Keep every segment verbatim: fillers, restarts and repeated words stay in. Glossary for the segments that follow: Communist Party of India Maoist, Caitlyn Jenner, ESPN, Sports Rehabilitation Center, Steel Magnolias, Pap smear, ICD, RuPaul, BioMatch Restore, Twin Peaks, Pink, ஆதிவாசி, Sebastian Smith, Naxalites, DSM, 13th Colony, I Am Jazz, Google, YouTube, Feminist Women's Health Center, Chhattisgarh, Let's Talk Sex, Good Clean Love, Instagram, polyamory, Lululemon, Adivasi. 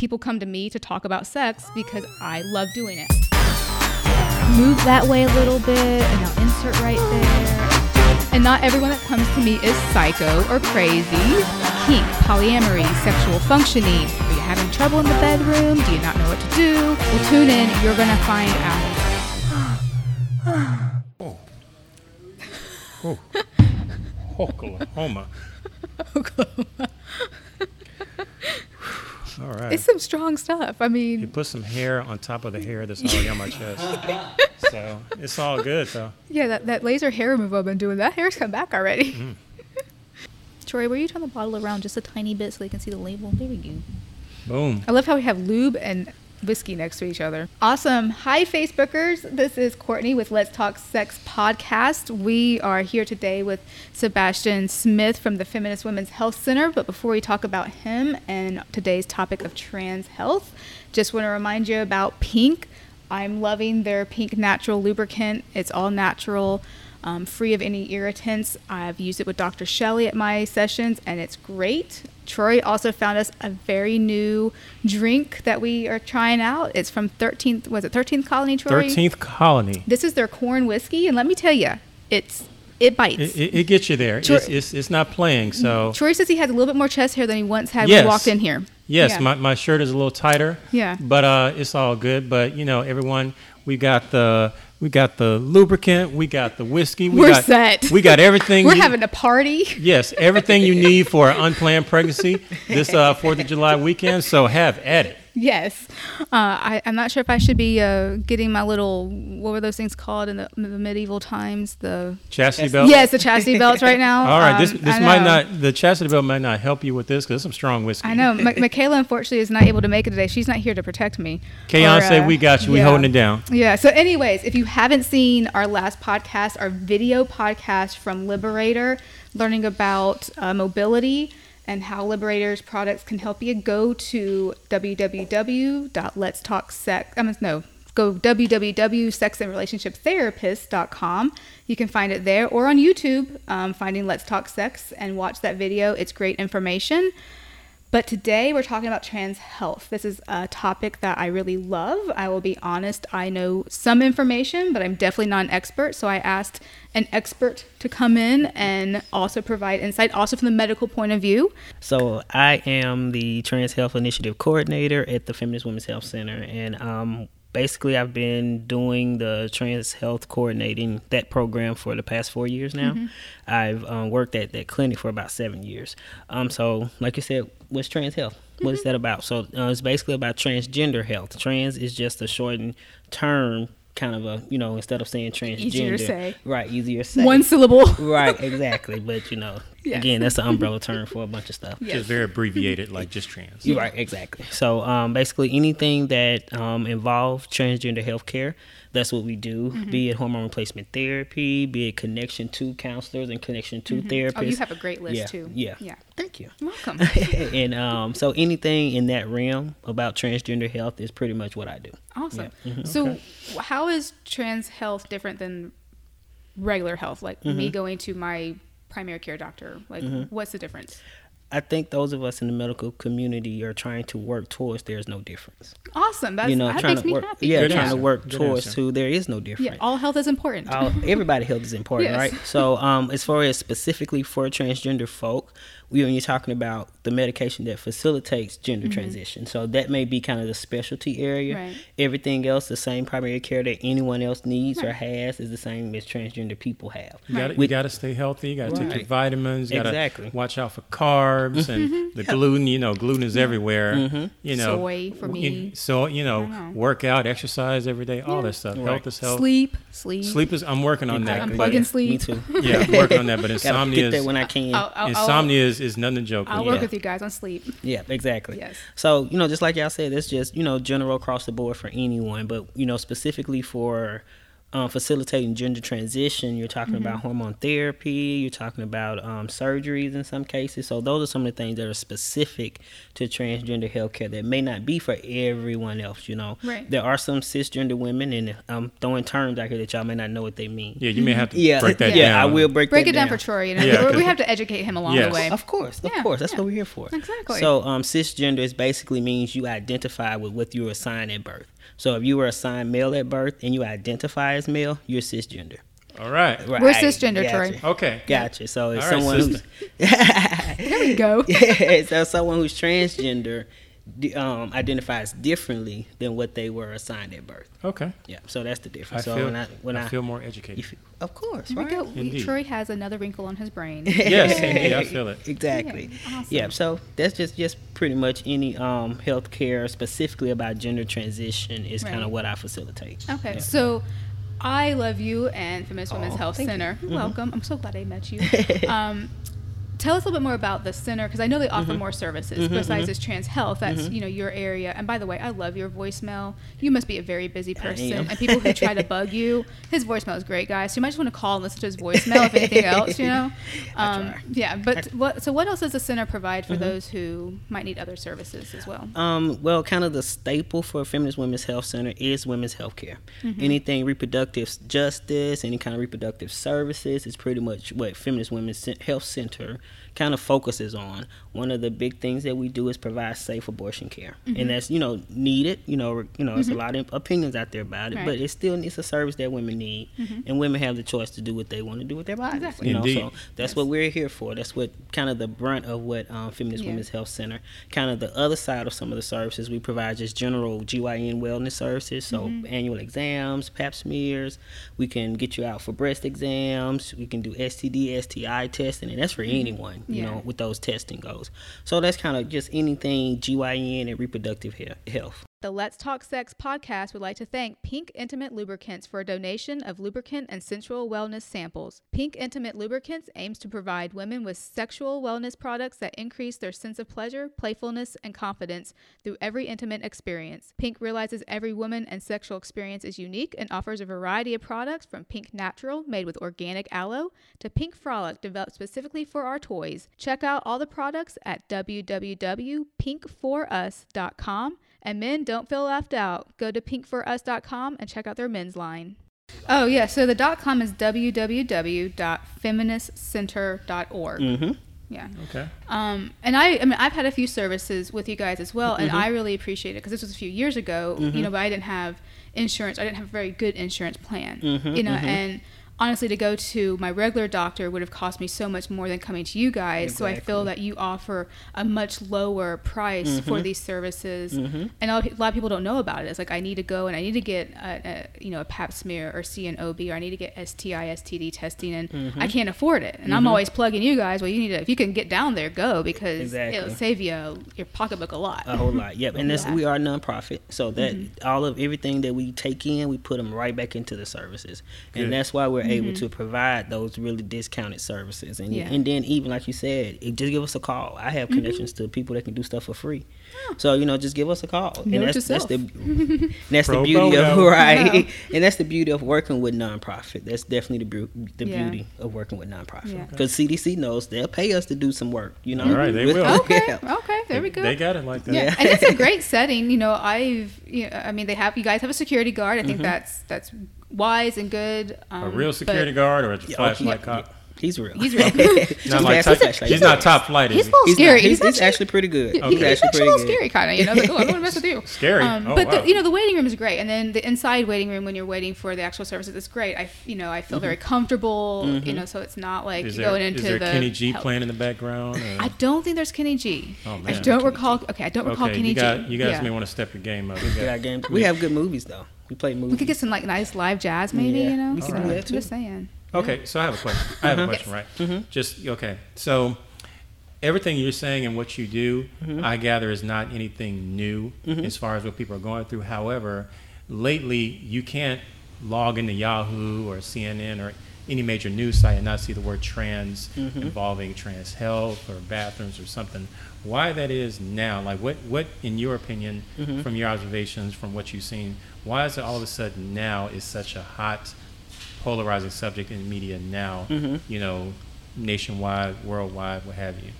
people come to me to talk about sex because I love doing it. Move that way a little bit, and I'll insert right there. And not everyone that comes to me is psycho or crazy. Kink, polyamory, sexual functioning. Are you having trouble in the bedroom? Do you not know what to do? Well, tune in. You're going to find out. Oh. Oh. Oklahoma. Oklahoma. All right. It's some strong stuff. I mean, you put some hair on top of the hair that's already on my chest. So it's all good, though. Yeah, that, that laser hair removal I've been doing, that hair's come back already. Mm. Troy, will you turn the bottle around just a tiny bit so they can see the label? There we go. Boom. I love how we have lube and whiskey next to each other. Awesome. Hi, Facebookers. This is Courtney with Let's Talk Sex podcast. We are here today with Sebastian Smith from the Feminist Women's Health Center. But before we talk about him and today's topic of trans health, just want to remind you about Pink. I'm loving their Pink natural lubricant. It's all natural, um, free of any irritants. I've used it with Doctor Shelley at my sessions, and it's great. Troy also found us a very new drink that we are trying out. It's from thirteenth, was it thirteenth Colony, Troy? thirteenth Colony. This is their corn whiskey, and let me tell you, it's it bites. It, it, it gets you there. Troy, it's, it's it's not playing. So Troy says he has a little bit more chest hair than he once had yes. when he walked in here. Yes, yeah. my, my shirt is a little tighter. Yeah, but uh, it's all good. But you know, everyone, we got the. We got the lubricant. We got the whiskey. We We're got, set. We got everything. We're you, having a party. Yes, everything you need for an unplanned pregnancy this uh, fourth of July weekend. So have at it. Yes. Uh, I, I'm not sure if I should be uh, getting my little, what were those things called in the, in the medieval times? The chastity belt? Yes, the chastity belts right now. All right. Um, this this might not, the chastity belt might not help you with this because it's some strong whiskey. I know. Ma- Michaela, unfortunately, is not able to make it today. She's not here to protect me. Kayon say uh, we got you. Yeah. We holding it down. Yeah. So anyways, if you haven't seen our last podcast, our video podcast from Liberator, learning about uh, mobility and how Liberator's products can help you, go to www dot letstalksex. I mean, no, go www dot sex and relationship therapist dot com. You can find it there or on YouTube, um, finding Let's Talk Sex, and watch that video. It's great information. But today we're talking about trans health. This is a topic that I really love. I will be honest, I know some information, but I'm definitely not an expert. So I asked an expert to come in and also provide insight, also from the medical point of view. So I am the Trans Health Initiative Coordinator at the Feminist Women's Health Center. And um, basically I've been doing the trans health coordinating, that program, for the past four years now. Mm-hmm. I've um, worked at that clinic for about seven years. Um, so like you said, what's trans health? Mm-hmm. What is that about? So uh, it's basically about transgender health. Trans is just a shortened term, kind of a, you know, instead of saying transgender. Easier to say. Right, easier to say. One syllable. Right, exactly. But, you know, yes. Again, that's an umbrella term for a bunch of stuff. Yes. Just very abbreviated, like just trans. Right, exactly. So um, basically anything that um, involves transgender health care, that's what we do, mm-hmm. be it hormone replacement therapy, be it connection to counselors and connection to mm-hmm. therapists. Oh, you have a great list, yeah, too. Yeah. Yeah. Thank you. You're welcome. And um, so anything in that realm about transgender health is pretty much what I do. Awesome. Yeah. Mm-hmm. So okay. How is trans health different than regular health? Like mm-hmm. me going to my primary care doctor, like mm-hmm. what's the difference? I think those of us in the medical community are trying to work towards there's no difference. Awesome. That's, you know, that makes me work, happy. Yeah, Good trying answer. to work Good towards answer. who there is no difference. Yeah, all health is important. all, everybody's health is important, yes. right? So um, as far as specifically for transgender folk, we, when you're talking about the medication that facilitates gender mm-hmm. transition. So that may be kind of the specialty area. Right. Everything else, the same primary care that anyone else needs right. or has is the same as transgender people have. You right. got to stay healthy. You got to right. take your vitamins. You got to exactly. watch out for carbs mm-hmm. and mm-hmm. the yep. gluten. You know, gluten is yeah. everywhere. Mm-hmm. You know, soy for me. So, you know, know. work out, exercise every day, yeah. all that stuff. Right. Health is health. Sleep. Sleep. Sleep is, I'm working on exactly. that. I'm plugging yeah. sleep. Me too. Yeah, I'm working on that. But insomnia is, that when I can. I'll, I'll, insomnia I'll, is, is nothing to joke with. I'll work yeah. with you guys on sleep. Yeah, exactly. Yes. So, you know, just like y'all said, it's just, you know, general across the board for anyone, but, you know, specifically for um, facilitating gender transition. You're talking mm-hmm. about hormone therapy. You're talking about um, surgeries in some cases. So those are some of the things that are specific to transgender healthcare that may not be for everyone else, you know. Right. There are some cisgender women, and I'm throwing terms out here that y'all may not know what they mean. Yeah, you may have to yeah. break that yeah, down. Yeah, I will break, break that down. Break it down for Troy. You know? Yeah, we have to educate him along yes. the way. Of course, of yeah, course. That's yeah. what we're here for. Exactly. So um, cisgender is basically means you identify with what you were assigned at birth. So if you were assigned male at birth and you identify as male, you're cisgender. All right. right. We're cisgender, gotcha. Troy. Okay. Gotcha. So if All someone right, who's... there we go. yeah, so someone who's transgender um, identifies differently than what they were assigned at birth. Okay. Yeah. So that's the difference. I so feel, when I, when I, I feel more educated. Feel, of course. There right? we go. Troy has another wrinkle on his brain. yes. Indeed, I feel it. Exactly. Yeah, awesome. yeah. So that's just, just pretty much any um, health care specifically about gender transition is right. kind of what I facilitate. Okay. Yeah. So I love you and Feminist Women's oh, Health Center. You. You're mm-hmm. welcome. I'm so glad I met you. Um, tell us a little bit more about the center, because I know they offer mm-hmm. more services mm-hmm, besides mm-hmm. this trans health. That's mm-hmm. you know your area. And by the way, I love your voicemail. You must be a very busy person, and people who try to bug you. His voicemail is great, guys. So you might just want to call and listen to his voicemail if anything else, you know. Um, yeah, but what, so what else does the center provide for mm-hmm. those who might need other services as well? Um, well, kind of the staple for Feminist Women's Health Center is women's health care. Mm-hmm. Anything reproductive justice, any kind of reproductive services is pretty much what Feminist Women's Health Center kind of focuses on. One of the big things that we do is provide safe abortion care, mm-hmm. and that's you know needed. You know, you know, mm-hmm. there's a lot of opinions out there about it, right. but it's still it's a service that women need, mm-hmm. and women have the choice to do what they want to do with their bodies. Exactly. You know, Indeed. so that's yes. what we're here for. That's what kind of the brunt of what um, Feminist yeah. Women's Health Center. Kind of the other side of some of the services we provide, just general G Y N wellness services, so mm-hmm. annual exams, Pap smears. We can get you out for breast exams. We can do S T D, S T I testing, and that's for mm-hmm. anyone. You yeah. know, with those testing goals. So that's kind of just anything G Y N and reproductive he- health. The Let's Talk Sex podcast would like to thank Pink Intimate Lubricants for a donation of lubricant and sensual wellness samples. Pink Intimate Lubricants aims to provide women with sexual wellness products that increase their sense of pleasure, playfulness, and confidence through every intimate experience. Pink realizes every woman and sexual experience is unique and offers a variety of products from Pink Natural, made with organic aloe, to Pink Frolic, developed specifically for our toys. Check out all the products at w w w dot pink for us dot com. And men, don't feel left out. Go to pink for us dot com and check out their men's line. Oh, yeah. So the .com is w w w dot feminist center dot org. Mm-hmm. Yeah. Okay. Um, and I, I mean, I've had a few services with you guys as well, mm-hmm. and I really appreciate it because this was a few years ago, mm-hmm. you know, but I didn't have insurance. I didn't have a very good insurance plan, mm-hmm, you know, mm-hmm. and honestly, to go to my regular doctor would have cost me so much more than coming to you guys. Exactly. So I feel that you offer a much lower price mm-hmm. for these services, mm-hmm. and a lot, of, a lot of people don't know about it. It's like I need to go and I need to get a, a you know a Pap smear or C N O B, or I need to get S T I, S T D testing, and mm-hmm. I can't afford it. And mm-hmm. I'm always plugging you guys. Well, you need to if you can get down there, go because exactly. it'll save you your pocketbook a lot. A whole lot. Yep. And that's, we are a nonprofit, so that mm-hmm. all of everything that we take in, we put them right back into the services, Good. and that's why we're able mm-hmm. to provide those really discounted services, and yeah. and then even like you said, it, just give us a call. I have connections mm-hmm. to people that can do stuff for free, yeah. so you know, just give us a call. Note and that's, that's the and that's Pro the beauty bono. of right, yeah. and that's the beauty of working with nonprofit. That's definitely the the yeah. beauty of working with nonprofit because yeah. okay. C D C knows they'll pay us to do some work. You know, all right, they with, will. Okay, yeah. okay, there they, we go. They got it like that. Yeah, yeah. and it's a great setting. You know, I've, you know, I mean, they have you guys have a security guard. I think mm-hmm. that's that's. wise and good. Um, a real security guard or a flashlight yeah, cop? Yeah, he's real. He's real. not like top, he's, a, he's not top flight. Is he's a little scary. Not, he's, he's, actually, he's actually pretty good. He, okay. He's actually, actually a little good. scary kind of. You know, like, oh, I don't want to mess with you. Scary. Um, oh, but wow. the, you know, the waiting room is great, and then the inside waiting room when you're waiting for the actual services is great. I, you know, I feel mm-hmm. very comfortable. Mm-hmm. You know, so it's not like there, going into the. Is there the Kenny G help. playing in the background? Or? I don't think there's Kenny G. Oh man, I don't recall. Okay, I don't recall Kenny G. You guys may want to step your game up. We have good movies though. We play movies. We could get some like nice live jazz, maybe yeah. you know. We could right. do that too. Just saying. Okay, so I have a question. I have a question, yes. right? Mm-hmm. Just okay. So everything you're saying and what you do, mm-hmm. I gather, is not anything new mm-hmm. as far as what people are going through. However, lately you can't log into Yahoo or C N N or any major news site and not see the word trans mm-hmm. involving trans health or bathrooms or something. Why that is now? Like what? What in your opinion, mm-hmm. from your observations, from what you've seen? Why is it all of a sudden now is such a hot polarizing subject in media now, mm-hmm. you know, nationwide, worldwide, what have you?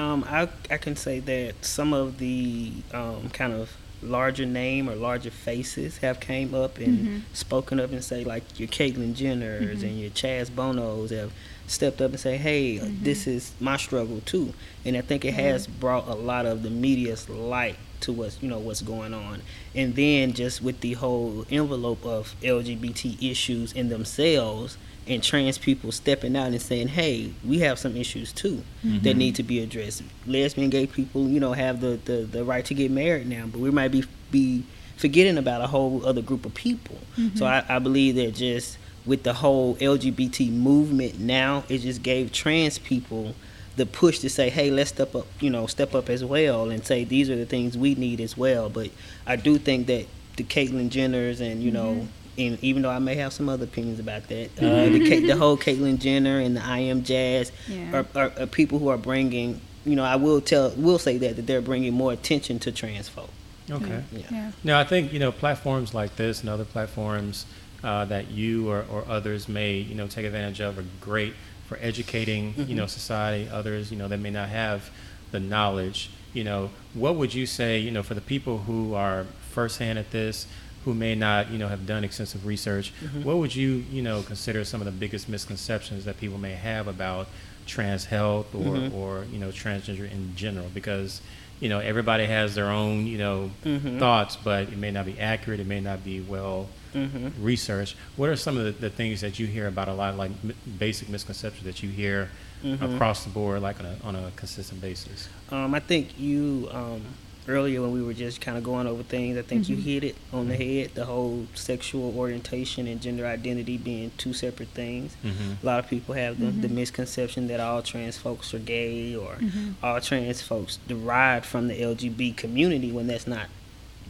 Um, I, I can say that some of the um, kind of larger name or larger faces have came up and mm-hmm. spoken up and say, like your Caitlyn Jenners mm-hmm. and your Chaz Bonos have stepped up and say, hey, mm-hmm. this is my struggle too. And I think it mm-hmm. has brought a lot of the media's light to what's, you know, what's going on. And then just with the whole envelope of L G B T issues in themselves and trans people stepping out and saying, hey, we have some issues too mm-hmm. that need to be addressed. Lesbian, gay people, you know, have the, the, the right to get married now, but we might be be forgetting about a whole other group of people. Mm-hmm. So I, I believe that just with the whole L G B T movement now, it just gave trans people the push to say, hey, let's step up, you know, step up as well and say these are the things we need as well. But I do think that the Caitlyn Jenners and, you mm-hmm. know, and even though I may have some other opinions about that, uh, the, the whole Caitlyn Jenner and the I Am Jazz yeah. are, are, are people who are bringing, you know, I will tell, will say that, that they're bringing more attention to trans folk. Okay. Yeah. yeah. Now, I think, you know, platforms like this and other platforms uh, that you or, or others may, you know, take advantage of are great for educating, mm-hmm. you know, society, others, you know, that may not have the knowledge. You know, what would you say, you know, for the people who are firsthand at this, who may not, you know, have done extensive research, mm-hmm. what would you, you know, consider some of the biggest misconceptions that people may have about trans health or, mm-hmm. or you know, transgender in general? Because, you know, everybody has their own, you know, mm-hmm. thoughts, but it may not be accurate, it may not be well mm-hmm. researched. What are some of the, the things that you hear about a lot, like m- basic misconceptions that you hear mm-hmm. across the board, like on a, on a consistent basis? Um, I think you... Um earlier when we were just kind of going over things, I think mm-hmm. you hit it on the head, the whole sexual orientation and gender identity being two separate things. Mm-hmm. A lot of people have the, mm-hmm. the misconception that all trans folks are gay or mm-hmm. all trans folks derived from the L G B T community when that's not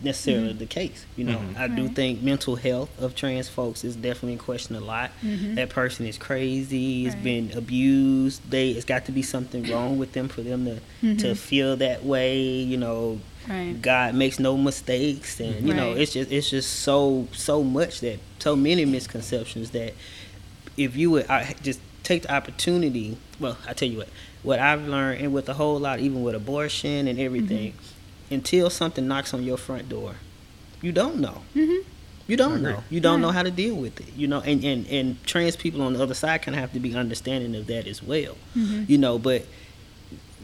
necessarily mm-hmm. the case. You know, mm-hmm. I do right. think mental health of trans folks is definitely in question a lot. Mm-hmm. That person is crazy, right. has been abused. They it's got to be something wrong with them for them to mm-hmm. to feel that way. You know, right. God makes no mistakes, and you right. know, it's just it's just so so much that so many misconceptions that if you would I just take the opportunity. Well, I tell you what, what I've learned and with a whole lot, even with abortion and everything. Mm-hmm. Until something knocks on your front door, you don't know. Mm-hmm. You don't know. You don't yeah. know how to deal with it. You know, and, and, and trans people on the other side kind of have to be understanding of that as well. Mm-hmm. You know, but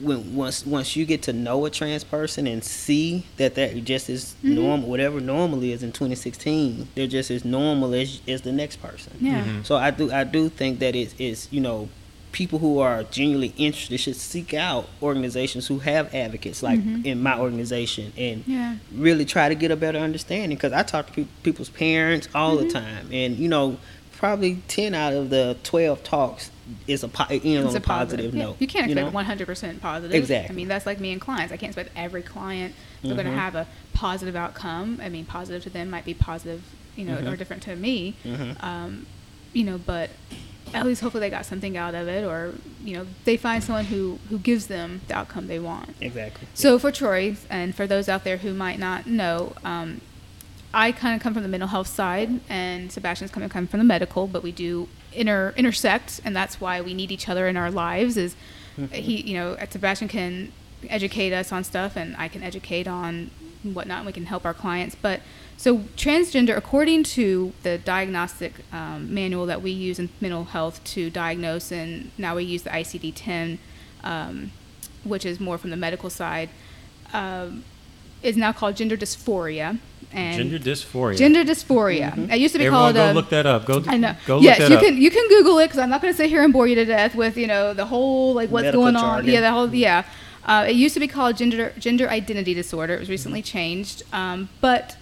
when once once you get to know a trans person and see that that just is mm-hmm. normal, whatever normal is in twenty sixteen, they're just as normal as as the next person. Yeah. Mm-hmm. So I do I do think that it's it's you know. People who are genuinely interested should seek out organizations who have advocates, like mm-hmm. in my organization, and yeah. really try to get a better understanding. Because I talk to pe- people's parents all mm-hmm. the time, and you know, probably ten out of the twelve talks is a po- ends it's on a positive, positive yeah. note. You can't expect one hundred percent positive. Exactly. I mean, that's like me and clients. I can't expect every client they're mm-hmm. going to have a positive outcome. I mean, positive to them might be positive, you know, mm-hmm. or different to me, mm-hmm. um, you know, but. At least hopefully they got something out of it, or you know they find someone who who gives them the outcome they want. Exactly. So for Troy and for those out there who might not know, um, I kind of come from the mental health side, and Sebastian's coming come from the medical, but we do inter intersect, and that's why we need each other in our lives. Is mm-hmm. he, you know, Sebastian can educate us on stuff, and I can educate on whatnot, and we can help our clients, but. So transgender, according to the diagnostic um, manual that we use in mental health to diagnose, and now we use the I C D ten, um, which is more from the medical side, um, is now called gender dysphoria. And gender dysphoria. Gender dysphoria. Mm-hmm. It used to be Everyone called. Everyone, go um, look that up. Go. I know. Go yes, look that you up. Yes, you can. You can Google it because I'm not going to sit here and bore you to death with you know the whole like what's medical going jargon. on. Yeah, the whole yeah. Uh, it used to be called gender gender identity disorder. It was recently mm-hmm. changed, um, but.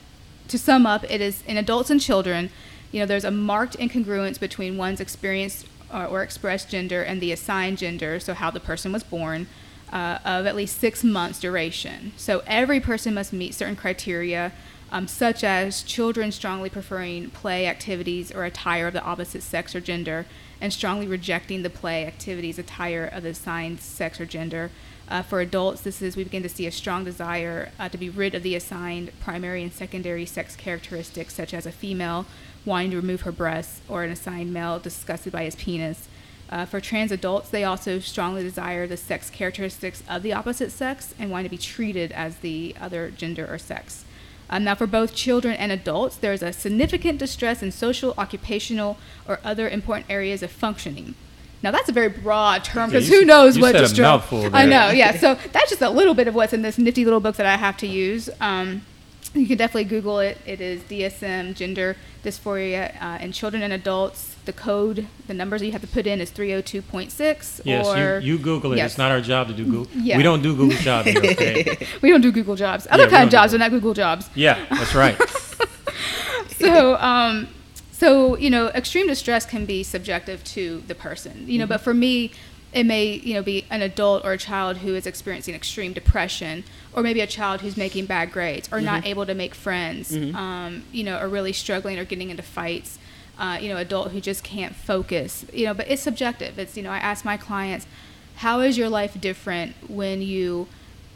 To sum up, it is in adults and children, you know, there's a marked incongruence between one's experienced or, or expressed gender and the assigned gender, so how the person was born, uh, of at least six months duration. So every person must meet certain criteria, um, such as children strongly preferring play activities or attire of the opposite sex or gender, and strongly rejecting the play activities attire of the assigned sex or gender. Uh, for adults, this is we begin to see a strong desire uh, to be rid of the assigned primary and secondary sex characteristics, such as a female wanting to remove her breasts or an assigned male disgusted by his penis. Uh, for trans adults, they also strongly desire the sex characteristics of the opposite sex and want to be treated as the other gender or sex. Um, now, for both children and adults, there's a significant distress in social, occupational, or other important areas of functioning. Now, that's a very broad term because yeah, who knows what distress. You said a mouthful there. I know, yeah. So that's just a little bit of what's in this nifty little book that I have to use. Um, you can definitely Google it. It is D S M, Gender Dysphoria uh, in Children and Adults. The code, the numbers that you have to put in is three oh two point six. Yes, or, you, you Google it. Yes. It's not our job to do Google. Yeah. We don't do Google jobs here, okay? We don't do Google jobs. Other yeah, kind of jobs are not Google jobs. Yeah, that's right. so... um So, you know, extreme distress can be subjective to the person, you know, mm-hmm. but for me, it may, you know, be an adult or a child who is experiencing extreme depression, or maybe a child who's making bad grades or mm-hmm. not able to make friends, mm-hmm. um, you know, or really struggling or getting into fights, uh, you know, adult who just can't focus, you know, but it's subjective. It's, you know, I ask my clients, how is your life different when you,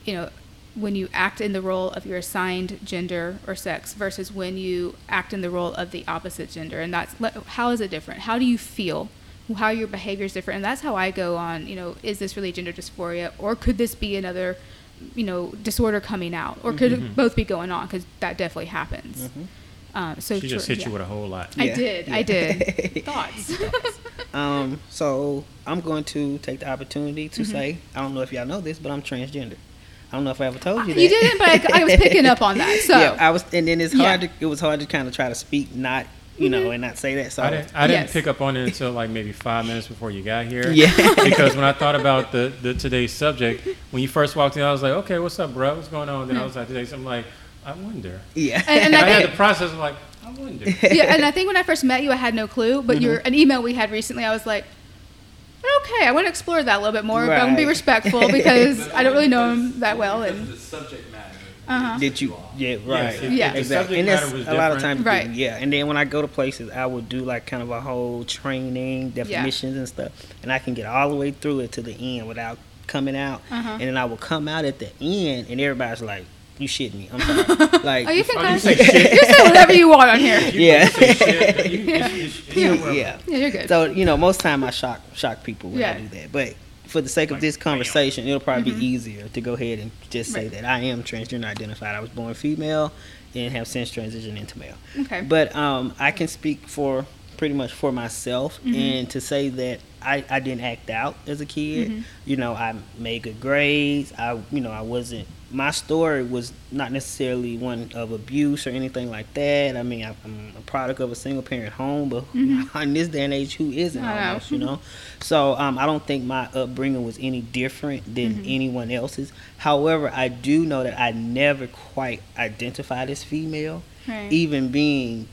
you know, when you act in the role of your assigned gender or sex versus when you act in the role of the opposite gender? And that's, how is it different? How do you feel? How are your behaviors different? And that's how I go on, you know, is this really gender dysphoria, or could this be another, you know, disorder coming out, or could mm-hmm. both be going on? Because that definitely happens. Mm-hmm. Um, so She just hit yeah. you with a whole lot. I yeah. did. Yeah. I did. Thoughts? um, so I'm going to take the opportunity to mm-hmm. say, I don't know if y'all know this, but I'm transgender. I don't know if I ever told you that. You didn't, but I, I was picking up on that. So yeah, I was, and then it's hard. Yeah. To, it was hard to kind of try to speak, not you mm-hmm. know, and not say that. So I didn't, I didn't yes. pick up on it until like maybe five minutes before you got here. Yeah, because when I thought about the, the today's subject, when you first walked in, I was like, okay, what's up, bro? What's going on? Then mm-hmm. I was like, today, so I'm like, I wonder. Yeah, and, and, and I, I think, had the process of like, I wonder. Yeah, and I think when I first met you, I had no clue. But mm-hmm. your an email we had recently, I was like, okay, I want to explore that a little bit more, right. but I'm going to be respectful because I don't really know him that well. And the subject matter. Uh-huh. Did you? Yeah, right. Yeah, exactly. And that's a different. lot of times. Right. People, yeah, and then when I go to places, I will do like kind of a whole training, definitions yeah. and stuff, and I can get all the way through it to the end without coming out, uh-huh. and then I will come out at the end, and everybody's like, you shitting me. I'm sorry. Like, oh, you can kind of say shit. You say whatever you want on here. You yeah. Say shit, you, yeah. You, you, you, yeah. Yeah, you're good. So, you know, most time I shock shock people when yeah. I do that. But for the sake of this conversation, it'll probably mm-hmm. be easier to go ahead and just say right. that I am transgender identified. I was born female and have since transitioned into male. Okay. But um, I can speak for pretty much for myself mm-hmm. and to say that I, I didn't act out as a kid. Mm-hmm. You know, I made good grades. I, you know, I wasn't, my story was not necessarily one of abuse or anything like that. I mean, I'm a product of a single parent home, but mm-hmm. in this day and age, who isn't wow. almost, you know? So um, I don't think my upbringing was any different than mm-hmm. anyone else's. However, I do know that I never quite identified as female, right. even being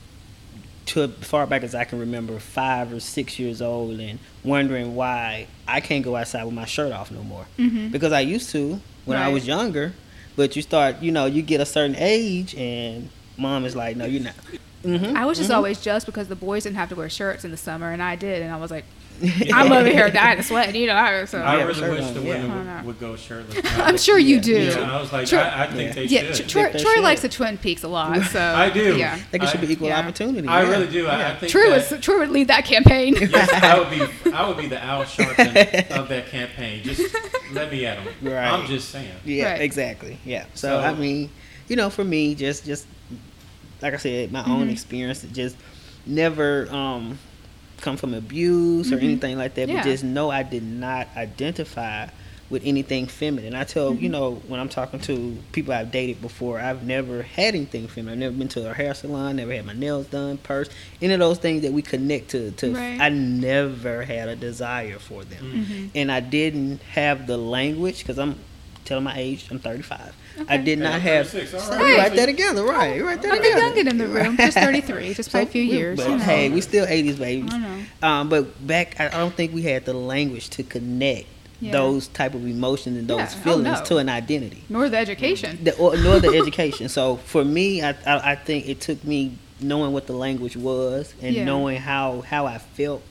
to far back as I can remember, five or six years old, and wondering why I can't go outside with my shirt off no more. Mm-hmm. Because I used to when right. I was younger, but you start, you know, you get a certain age and mom is like, no, you're not. Mm-hmm. I was just mm-hmm. always just because the boys didn't have to wear shirts in the summer, and I did, and I was like, yeah. I'm over here dying of sweat, you know. I, so. I really wish on. the women yeah. would, would go shirtless. I'm sure you yeah. do. Yeah, I was like, Troy, I, I think yeah. they yeah, should. Troy, Troy should. likes the Twin Peaks a lot, so I do. Yeah. I think it should be equal yeah. opportunity. I yeah. really do. Yeah. I, I think Troy was Troy would lead that campaign. Yes, I would be. I would be the Al Sharpton of that campaign. Just let me at him. Right. I'm just saying. Yeah, right. exactly. Yeah. So, so I mean, you know, for me, just just like I said, my mm-hmm. own experience, it just never. Um, come from abuse or mm-hmm. anything like that, yeah. but just know I did not identify with anything feminine. I tell, mm-hmm. you know, when I'm talking to people I've dated before, I've never had anything feminine. I've never been to a hair salon, never had my nails done, purse, any of those things that we connect to. to right. I never had a desire for them. Mm-hmm. And I didn't have the language, because I'm telling my age, I'm thirty-five. Okay. I did not have. Right. Right there together, right? Right there together. I'm young in the room, just thirty-three, just by so, a few years. But, you know. Hey, we still eighties babies. I know. Um, but back, I don't think we had the language to connect yeah. those type of emotions and those yeah. feelings oh, no. to an identity. Nor the education. The, or, nor the education. So for me, I, I I think it took me knowing what the language was and yeah. knowing how how I felt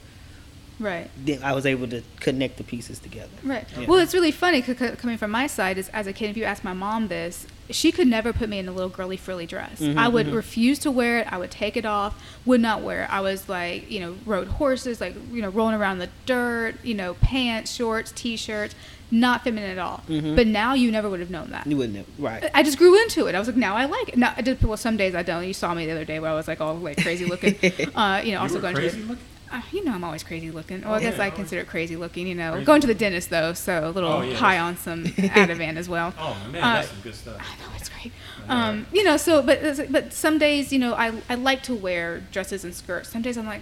right, then I was able to connect the pieces together. Right. Yeah. Well, it's really funny c- c- coming from my side is, as a kid, if you ask my mom this, she could never put me in a little girly frilly dress. Mm-hmm, I would mm-hmm. refuse to wear it. I would take it off, would not wear it. I was like, you know, rode horses, like, you know, rolling around in the dirt, you know, pants, shorts, t-shirts, not feminine at all. Mm-hmm. But now you never would have known that. You wouldn't have, right. I just grew into it. I was like, now I like it. Now, I did, well, some days I don't. You saw me the other day where I was like all like crazy looking. uh, you know, you also going crazy to. Looking? Uh, you know, I'm always crazy looking. Well, oh, I guess yeah, I consider it crazy looking, you know. Crazy. Going to the dentist, though, so a little oh, yeah. high on some Ativan as well. Oh, man, uh, that's some good stuff. I know, it's great. Um, right. You know, so, but but some days, you know, I, I like to wear dresses and skirts. Some days I'm like,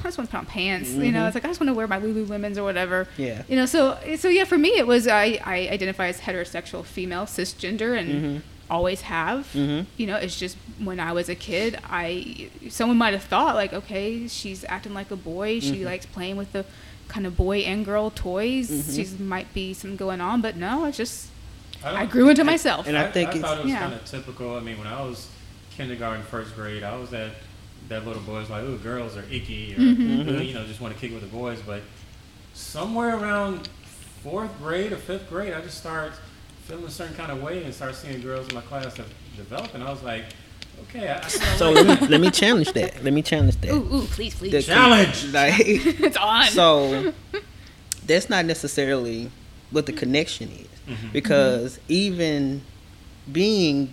I just want to put on pants, mm-hmm. you know. It's like, I just want to wear my Lululemons or whatever. Yeah. You know, so, so yeah, for me, it was, I, I identify as heterosexual female, cisgender, and... Mm-hmm. always have mm-hmm. you know, it's just when I was a kid, I someone might have thought like, okay, she's acting like a boy, mm-hmm. she likes playing with the kind of boy and girl toys, mm-hmm. she's might be something going on, but no, it's just I, I grew into I, myself and I, I think I, I it's, thought it was yeah. kind of typical. I mean, when I was kindergarten, first grade, I was that that little boy was like, oh, girls are icky or mm-hmm. Mm-hmm. you know, just want to kick with the boys. But somewhere around fourth grade or fifth grade, I just started feeling a certain kind of way and start seeing girls in my class develop, and I was like, okay. I, I so let me, let me challenge that. Let me challenge that. Ooh, ooh, please, please. The challenge. Con- like, it's on. So that's not necessarily what the connection is, mm-hmm. because mm-hmm. even being,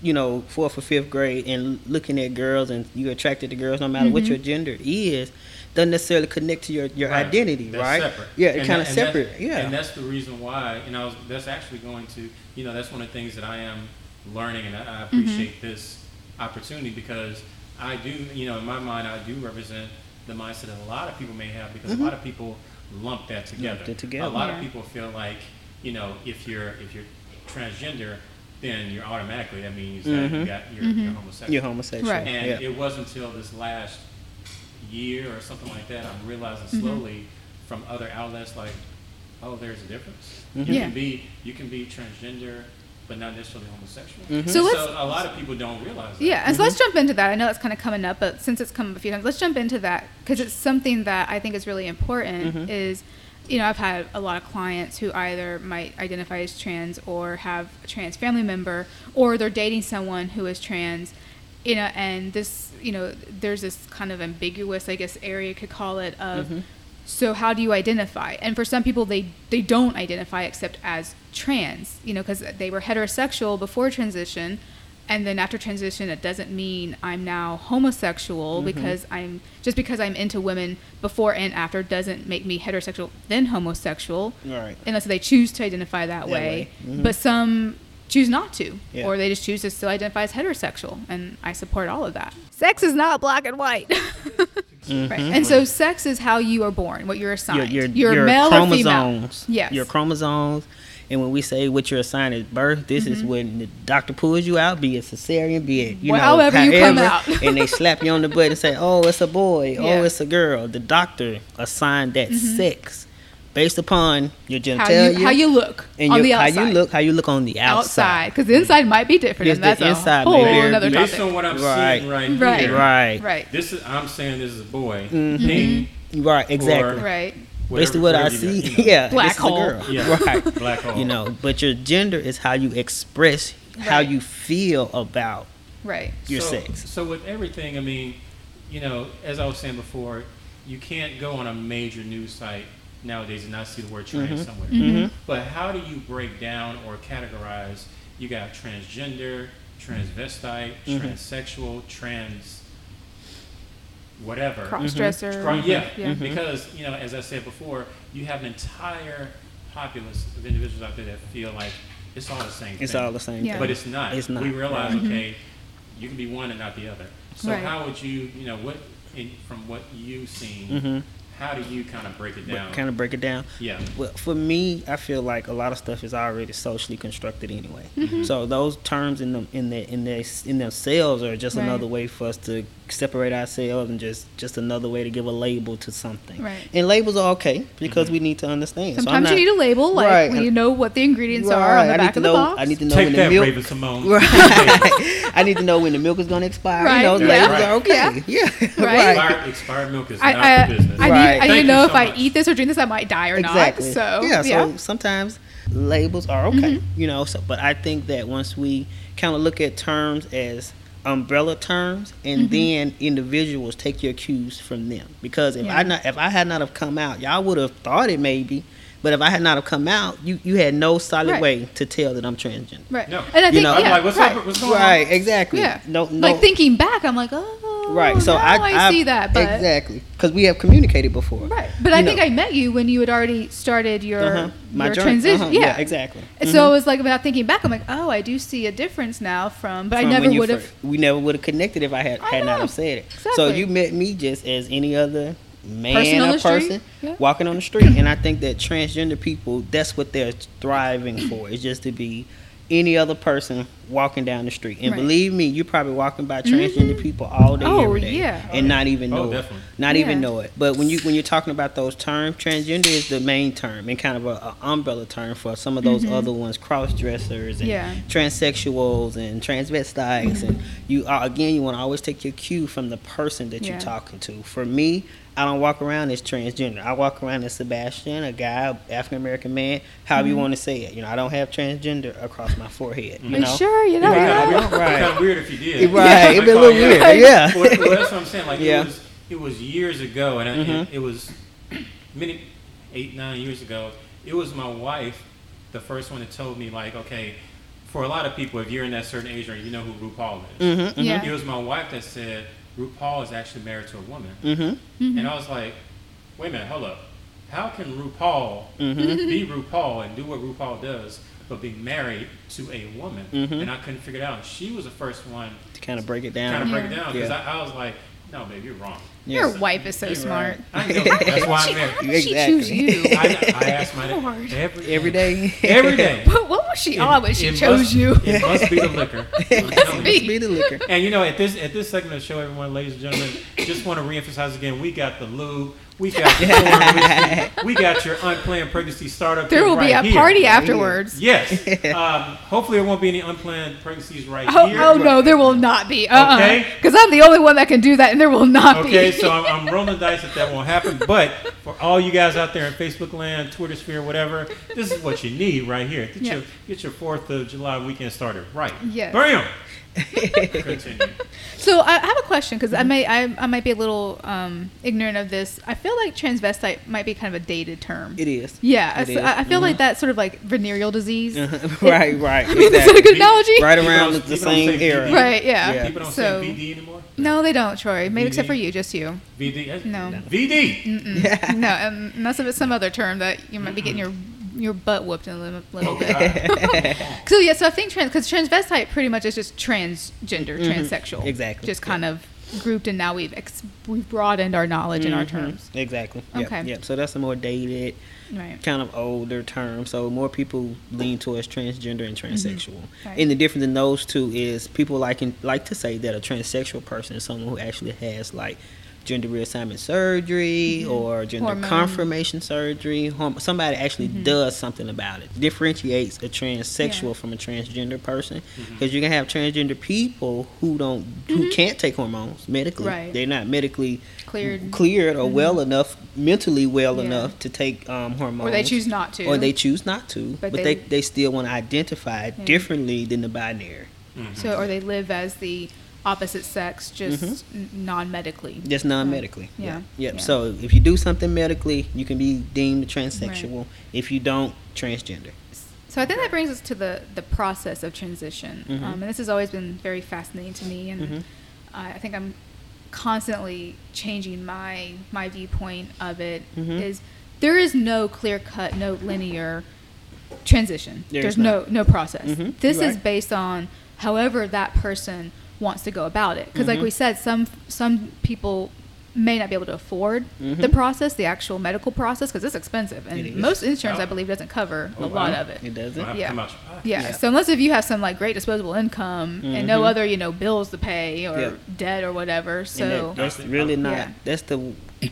you know, fourth or fifth grade and looking at girls and you're attracted to girls no matter mm-hmm. what your gender is, doesn't necessarily connect to your, your right. identity, that's right? Separate. Yeah, it's kind of separate. Yeah, and that's the reason why. And I was that's actually going to, you know, that's one of the things that I am learning, and I, I appreciate mm-hmm. this opportunity, because I do, you know, in my mind, I do represent the mindset that a lot of people may have, because mm-hmm. a lot of people lump that together. Lump together. A lot yeah. of people feel like, you know, if you're if you're transgender, then you're automatically that means mm-hmm. that you got you're, mm-hmm. you're homosexual. You're homosexual. Right. And yeah. it wasn't until this last year or something like that, I'm realizing slowly mm-hmm. from other outlets, like, oh, there's a difference. Mm-hmm. You yeah. can be you can be transgender, but not necessarily homosexual. Mm-hmm. So, so a lot of people don't realize that. Yeah, and mm-hmm. so let's jump into that. I know it's kind of coming up, but since it's come up a few times, let's jump into that, because it's something that I think is really important. Mm-hmm. Is, you know, I've had a lot of clients who either might identify as trans or have a trans family member, or they're dating someone who is trans. You know, and this, you know, there's this kind of ambiguous, I guess, area you could call it of, mm-hmm. so how do you identify? And for some people, they, they don't identify except as trans, you know, because they were heterosexual before transition. And then after transition, it doesn't mean I'm now homosexual, mm-hmm. because I'm, just because I'm into women before and after doesn't make me heterosexual, then homosexual. Right. Unless they choose to identify that, that way. way. Mm-hmm. But some choose not to, yeah. or they just choose to still identify as heterosexual, and I support all of that. Sex is not black and white. mm-hmm. Right. And so sex is how you are born, what you're assigned. Your, your, your, your male chromosomes, or female. Yes. Your chromosomes, and when we say what you're assigned at birth, this mm-hmm. is when the doctor pulls you out, be it cesarean, be it, you well, know, however, however you come out. And they slap you on the butt and say, oh, it's a boy, yeah. oh, it's a girl. The doctor assigned that mm-hmm. sex. Based upon your genitalia, how you, how you look and on your, the outside, how you look, how you look on the outside, because the inside might be different, yes, and that's the inside a whole another topic. Based on what I'm right. seeing right, right here, right, right. This is I'm saying this is a boy, mm-hmm. Mm-hmm. right, exactly, right. Based on what I see, you know. yeah, black this hole, is a girl. Yeah. right, black hole. You know, but your gender is how you express right. how you feel about right your so, sex. So with everything, I mean, you know, as I was saying before, you can't go on a major news site nowadays and not see the word trans mm-hmm. somewhere. Mm-hmm. But how do you break down or categorize? You got transgender, transvestite, mm-hmm. transsexual, trans, whatever. Crossdresser. Mm-hmm. Cross, yeah, yeah. Mm-hmm. Because, you know, as I said before, you have an entire populace of individuals out there that feel like it's all the same thing. It's all the same yeah. thing. But it's not. It's not. We realize, right. okay, you can be one and not the other. So right. how would you, you know, what in, from what you've seen, mm-hmm. how do you kind of break it down? Kind of break it down? Yeah. Well, for me, I feel like a lot of stuff is already socially constructed anyway. Mm-hmm. So those terms in them in their in their in themselves are just right. another way for us to separate ourselves, and just, just another way to give a label to something. Right. And labels are okay, because mm-hmm. we need to understand. Sometimes so I'm not, you need a label, like right. when you know what the ingredients right. are on the I back of know, the box. I need to know Take when that, the milk. Raven Simone. Right. I need to know when the milk is going to expire. Right. Those yeah. labels yeah. are okay. Yeah. yeah. Right. Expired, expired milk is I, not I, the business. I, I right. I didn't know if I eat this or drink this, I might die or exactly. not. So yeah, yeah, so sometimes labels are okay, mm-hmm. you know. So, but I think that once we kind of look at terms as umbrella terms, and mm-hmm. then individuals take your cues from them. Because if yeah. I not, if I had not have come out, y'all would have thought it maybe. But if I had not have come out, you, you had no solid right. way to tell that I'm transgender. Right. No. And I think, you know, yeah, I'm like, what's right. up? What's going right, on? Right. Exactly. Yeah. No, no. Like thinking back, I'm like, oh. Right. So I, I, I see that. But exactly. Because we have communicated before. Right. But you I know. think I met you when you had already started your uh-huh. My your journey. transition. Uh-huh. Yeah. yeah. Exactly. Mm-hmm. So it was like about thinking back. I'm like, oh, I do see a difference now from. But from I never would have. We never would have connected if I had I had know. not have said it. Exactly. So you met me just as any other. man, a person yeah. walking on the street. And I think that transgender people, that's what they're thriving for, is just to be any other person walking down the street. And right. believe me, you're probably walking by transgender mm-hmm. people all day, oh, every day, yeah. and oh, not even oh, know definitely. it. Not yeah. even know it. But when you when you're talking about those terms, transgender is the main term and kind of a, a umbrella term for some of those mm-hmm. other ones, cross-dressers and yeah. transsexuals and transvestites. Mm-hmm. And you are, again, you want to always take your cue from the person that yeah. you're talking to. For me, I don't walk around as transgender. I walk around as Sebastian, a guy, African American man, however mm-hmm. you want to say it. You know, I don't have transgender across my forehead. Mm-hmm. You know, sure, you know, right. you know? It'd be kind of weird if you did. Right, yeah. it'd be like, a little weird. Right. Yeah, well, well, that's what I'm saying. Like yeah. it was, it was years ago, and I, mm-hmm. it, it was many eight, nine years ago. It was my wife, the first one that told me, like, okay, for a lot of people, if you're in that certain age range, you know who RuPaul is. Mm-hmm, mm-hmm. Yeah. It was my wife that said, RuPaul is actually married to a woman. Mm-hmm. Mm-hmm. And I was like, wait a minute, hold up. How can RuPaul mm-hmm. be RuPaul and do what RuPaul does, but be married to a woman? Mm-hmm. And I couldn't figure it out. And she was the first one to kind of break it down. Kind of yeah. break it down. Because yeah. I, I was like, no, babe, you're wrong. Your yes. wife is so you're smart. Right. I know. That's why I'm married. How did she choose you? I, I asked my Lord. Every, every day. Every day. But what was she on when she it chose must, you? It must be the liquor. It must be the liquor. And you know, at this at this segment of the show, everyone, ladies and gentlemen, just want to reemphasize again, we got the lube. We got the porn whiskey. We got your unplanned pregnancy startup. There will right be a here. party afterwards. Yes. Um, hopefully, there won't be any unplanned pregnancies right oh, here. Oh, right. no, there will not be. Uh-uh. Okay. Because I'm the only one that can do that, and there will not okay, be. Okay, so I'm, I'm rolling the dice if that won't happen. But for all you guys out there in Facebook land, Twitter sphere, whatever, this is what you need right here. Get, yeah. your, get your fourth of July weekend started right. Yes. Bam. Continue. So I have a question, because mm-hmm. I may I, I might be a little um, ignorant of this. I feel like transvestite might be kind of a dated term. It is. Yeah, it I, is. I, I feel mm-hmm. like that's sort of like venereal disease. Uh-huh. Right, right. I mean, exactly. That's a good analogy. Right around the same era. Right, yeah. yeah. People don't so, say V D anymore. No, they don't, Troy. Maybe V D? Except for you, just you. V D. No. no. V D. No, and unless it's some other term that you might be getting your. your butt whooped in a little, little bit. So yeah, so I think trans, because transvestite pretty much is just transgender, mm-hmm. transsexual, exactly, just yeah. kind of grouped, and now we've ex- we've broadened our knowledge mm-hmm. in our terms. Exactly. Okay. Yep. yep. So that's a more dated, right. kind of older term. So more people lean towards transgender and transsexual. Mm-hmm. Right. And the difference in those two is people like in, like to say that a transsexual person is someone who actually has like gender reassignment surgery mm-hmm. or gender hormone. confirmation surgery. Horm- somebody actually mm-hmm. does something about it. Differentiates a transsexual yeah. from a transgender person, because mm-hmm. you can have transgender people who don't mm-hmm. who can't take hormones medically. Right. They're not medically cleared, cleared or mm-hmm. well enough, mentally well yeah. enough to take um, hormones. Or they choose not to. Or they choose not to, but, but they, they they still want to identify yeah. differently than the binary. Mm-hmm. So, or they live as the opposite sex, just mm-hmm. non-medically. Just non-medically. Right. Yeah. yeah. Yep. Yeah. So if you do something medically, you can be deemed transsexual. Right. If you don't, transgender. So I think that brings us to the, the process of transition. Mm-hmm. Um, and this has always been very fascinating to me. And mm-hmm. I, I think I'm constantly changing my, my viewpoint of it. Mm-hmm. Is there is no clear-cut, no linear transition. There There's no, no process. Mm-hmm. This right. is based on however that person wants to go about it, because mm-hmm. like we said, some some people may not be able to afford mm-hmm. the process, the actual medical process, because it's expensive, and it most insurance oh. I believe doesn't cover oh, a lot wow. of it. It doesn't. Yeah. Yeah. yeah. So unless if you have some like great disposable income mm-hmm. and no other, you know, bills to pay or yep. debt or whatever. So that, that's really not. Yeah. That's the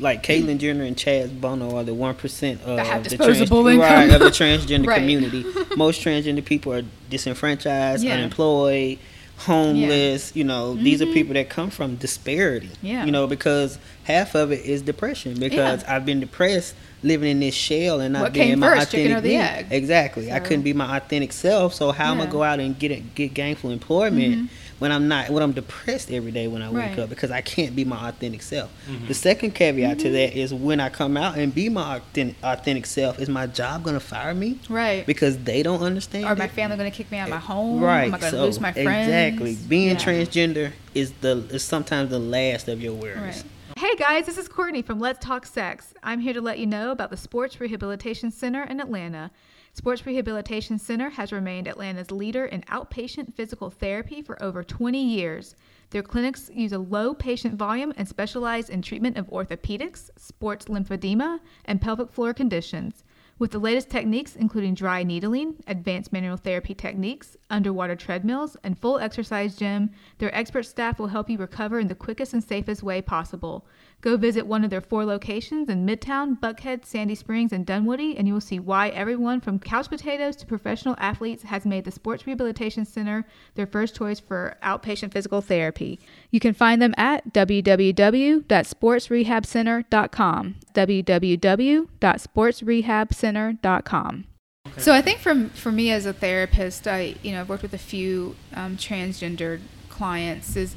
like Caitlyn Jenner and Chaz Bono are the one percent of, have disposable the, trans- right, of the transgender right. community. Most transgender people are disenfranchised, yeah. unemployed, homeless, yeah. you know, mm-hmm. these are people that come from disparity, yeah. you know, because half of it is depression, because yeah. I've been depressed living in this shell and not what being my first, authentic the egg. Exactly. So. I couldn't be my authentic self. So how yeah. am I go out and get a, get gainful employment mm-hmm. when I'm not, when I'm depressed every day when I wake right. up, because I can't be my authentic self. Mm-hmm. The second caveat mm-hmm. to that is when I come out and be my authentic, authentic self, is my job going to fire me? Right. Because they don't understand. Or my family going to kick me out of my home? Right. Am I going to so, lose my friends? Exactly. Being yeah. transgender is the is sometimes the last of your awareness. Right. Hey guys, this is Courtney from Let's Talk Sex. I'm here to let you know about the Sports Rehabilitation Center in Atlanta. Sports Rehabilitation Center has remained Atlanta's leader in outpatient physical therapy for over twenty years. Their clinics use a low patient volume and specialize in treatment of orthopedics, sports lymphedema, and pelvic floor conditions. With the latest techniques, including dry needling, advanced manual therapy techniques, underwater treadmills, and full exercise gym, their expert staff will help you recover in the quickest and safest way possible. Go visit one of their four locations in Midtown, Buckhead, Sandy Springs, and Dunwoody, and you will see why everyone from couch potatoes to professional athletes has made the Sports Rehabilitation Center their first choice for outpatient physical therapy. You can find them at w w w dot sports rehab center dot com, w w w dot sports rehab center dot com. Okay. So I think for for me as a therapist, I you know I've worked with a few um, transgendered clients. Is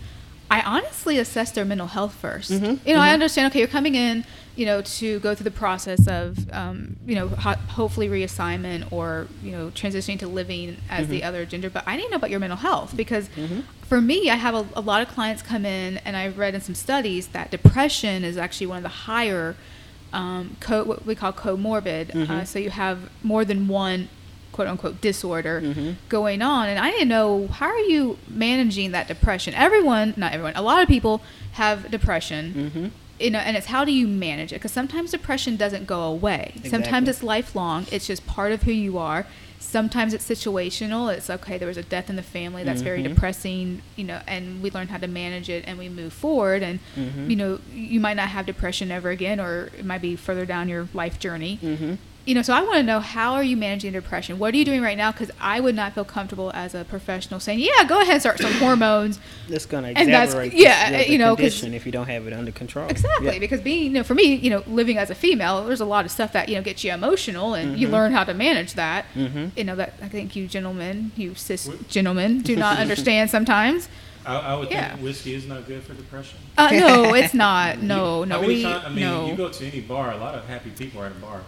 I honestly assess their mental health first. Mm-hmm. You know mm-hmm. I understand. Okay, you're coming in, you know, to go through the process of um, you know ho- hopefully reassignment or you know transitioning to living as mm-hmm. the other gender. But I need to know about your mental health because mm-hmm. for me, I have a, a lot of clients come in, and I've read in some studies that depression is actually one of the higher Um, co- what we call comorbid. Mm-hmm. Uh, so you have more than one quote unquote disorder mm-hmm. going on. And I didn't know, how are you managing that depression? Everyone, not everyone, a lot of people have depression, mm-hmm. you know, and it's how do you manage it? Because sometimes depression doesn't go away. Exactly. Sometimes it's lifelong. It's just part of who you are. Sometimes it's situational. It's okay, there was a death in the family. That's mm-hmm. very depressing, you know, and we learn how to manage it and we move forward. And, mm-hmm. you know, you might not have depression ever again, or it might be further down your life journey. Mm-hmm. You know, so I want to know, how are you managing depression? What are you doing right now? Because I would not feel comfortable as a professional saying, yeah, go ahead and start some hormones. That's going to exacerbate yeah, the, the you know, condition if you don't have it under control. Exactly. Yeah. Because being, you know, for me, you know, living as a female, there's a lot of stuff that, you know, gets you emotional, and mm-hmm. you learn how to manage that. Mm-hmm. You know, that I think you gentlemen, you cis what? gentlemen do not understand sometimes. I, I would yeah. think whiskey is not good for depression. Uh, no, it's not. No, no. I mean, we, not, I mean no. you go to any bar, a lot of happy people are at a bar.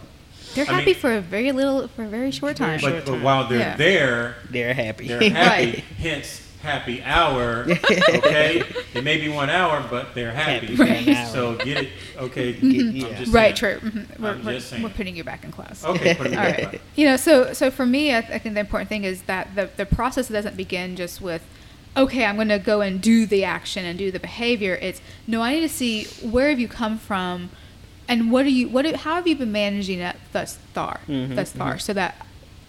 They're happy I mean, for a very little, for a very short time. But, short time. But while they're yeah. there, they're happy. They're happy. Right. Hence, happy hour. Okay, it may be one hour, but they're happy. happy right. So get it. Okay, get, mm-hmm. yeah. I'm just right. True. Mm-hmm. We're, we're, we're putting you back in class. Okay, putting you back. All right. You know, so so for me, I think the important thing is that the the process doesn't begin just with, okay, I'm going to go and do the action and do the behavior. It's no, I need to see, where have you come from. And what are you? What? How have you been managing it thus far? Mm-hmm, thus far, mm-hmm. so that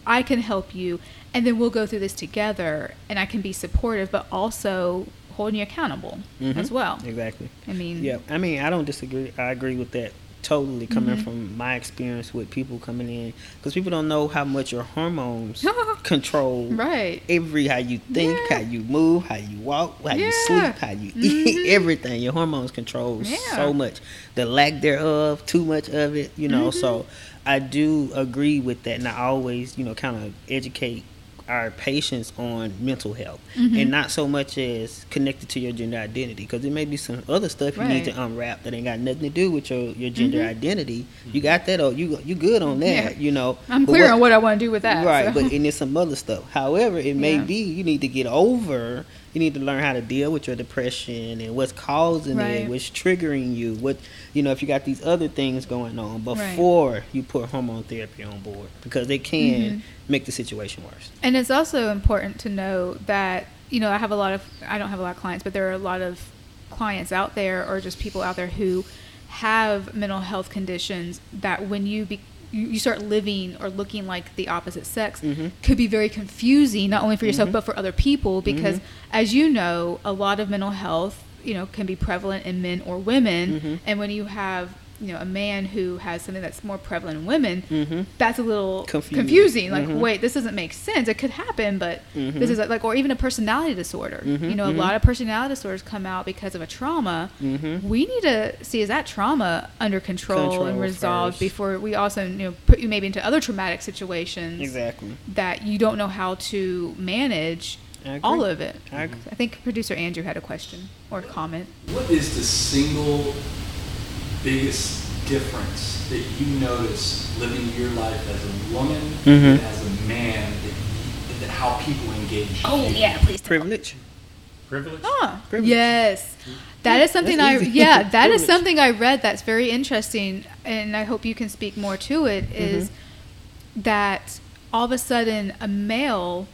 I can help you, and then we'll go through this together, and I can be supportive, but also holding you accountable mm-hmm. as well. Exactly. I mean, yeah. I mean, I don't disagree. I agree with that totally. Coming mm-hmm. from my experience with people coming in, because people don't know how much your hormones control right. every how you think, yeah. how you move, how you walk, how yeah. you sleep, how you mm-hmm. eat, everything. Your hormones control yeah. so much. The lack thereof, too much of it, you know. Mm-hmm. So I do agree with that, and I always, you know, kind of educate our patients on mental health mm-hmm. and not so much as connected to your gender identity, because there may be some other stuff you right. need to unwrap that ain't got nothing to do with your, your gender mm-hmm. identity. Mm-hmm. You got that, or you you good on that, yeah. you know. I'm clear what, on what I want to do with that. Right, so. But and there's some other stuff. However, it may yeah. be you need to get over, you need to learn how to deal with your depression and what's causing right. it, what's triggering you, what, you know, if you got these other things going on before right. you put hormone therapy on board, because they can mm-hmm. make the situation worse. And it's also important to know that, you know, I have a lot of, I don't have a lot of clients, but there are a lot of clients out there, or just people out there who have mental health conditions that when you be, you start living or looking like the opposite sex mm-hmm. could be very confusing, not only for yourself, mm-hmm. but for other people, because mm-hmm. as you know, a lot of mental health, you know, can be prevalent in men or women. Mm-hmm. And when you have you know, a man who has something that's more prevalent in women, mm-hmm. that's a little confusing. confusing. Like, mm-hmm. wait, this doesn't make sense. It could happen, but mm-hmm. this is like, or even a personality disorder. Mm-hmm. You know, mm-hmm. a lot of personality disorders come out because of a trauma. Mm-hmm. We need to see, is that trauma under control, control and resolved first. Before we also, you know, put you maybe into other traumatic situations exactly. that you don't know how to manage all of it. I agree. I think producer Andrew had a question or a comment. What is the single biggest difference that you notice living your life as a woman mm-hmm. and as a man, that, that how people engage? Oh you? Yeah, please. Privilege. Privilege. Ah, privilege. Yes, that is something that's I easy. Yeah that privilege. Is something I read that's very interesting, and I hope you can speak more to it. Is mm-hmm. that all of a sudden a male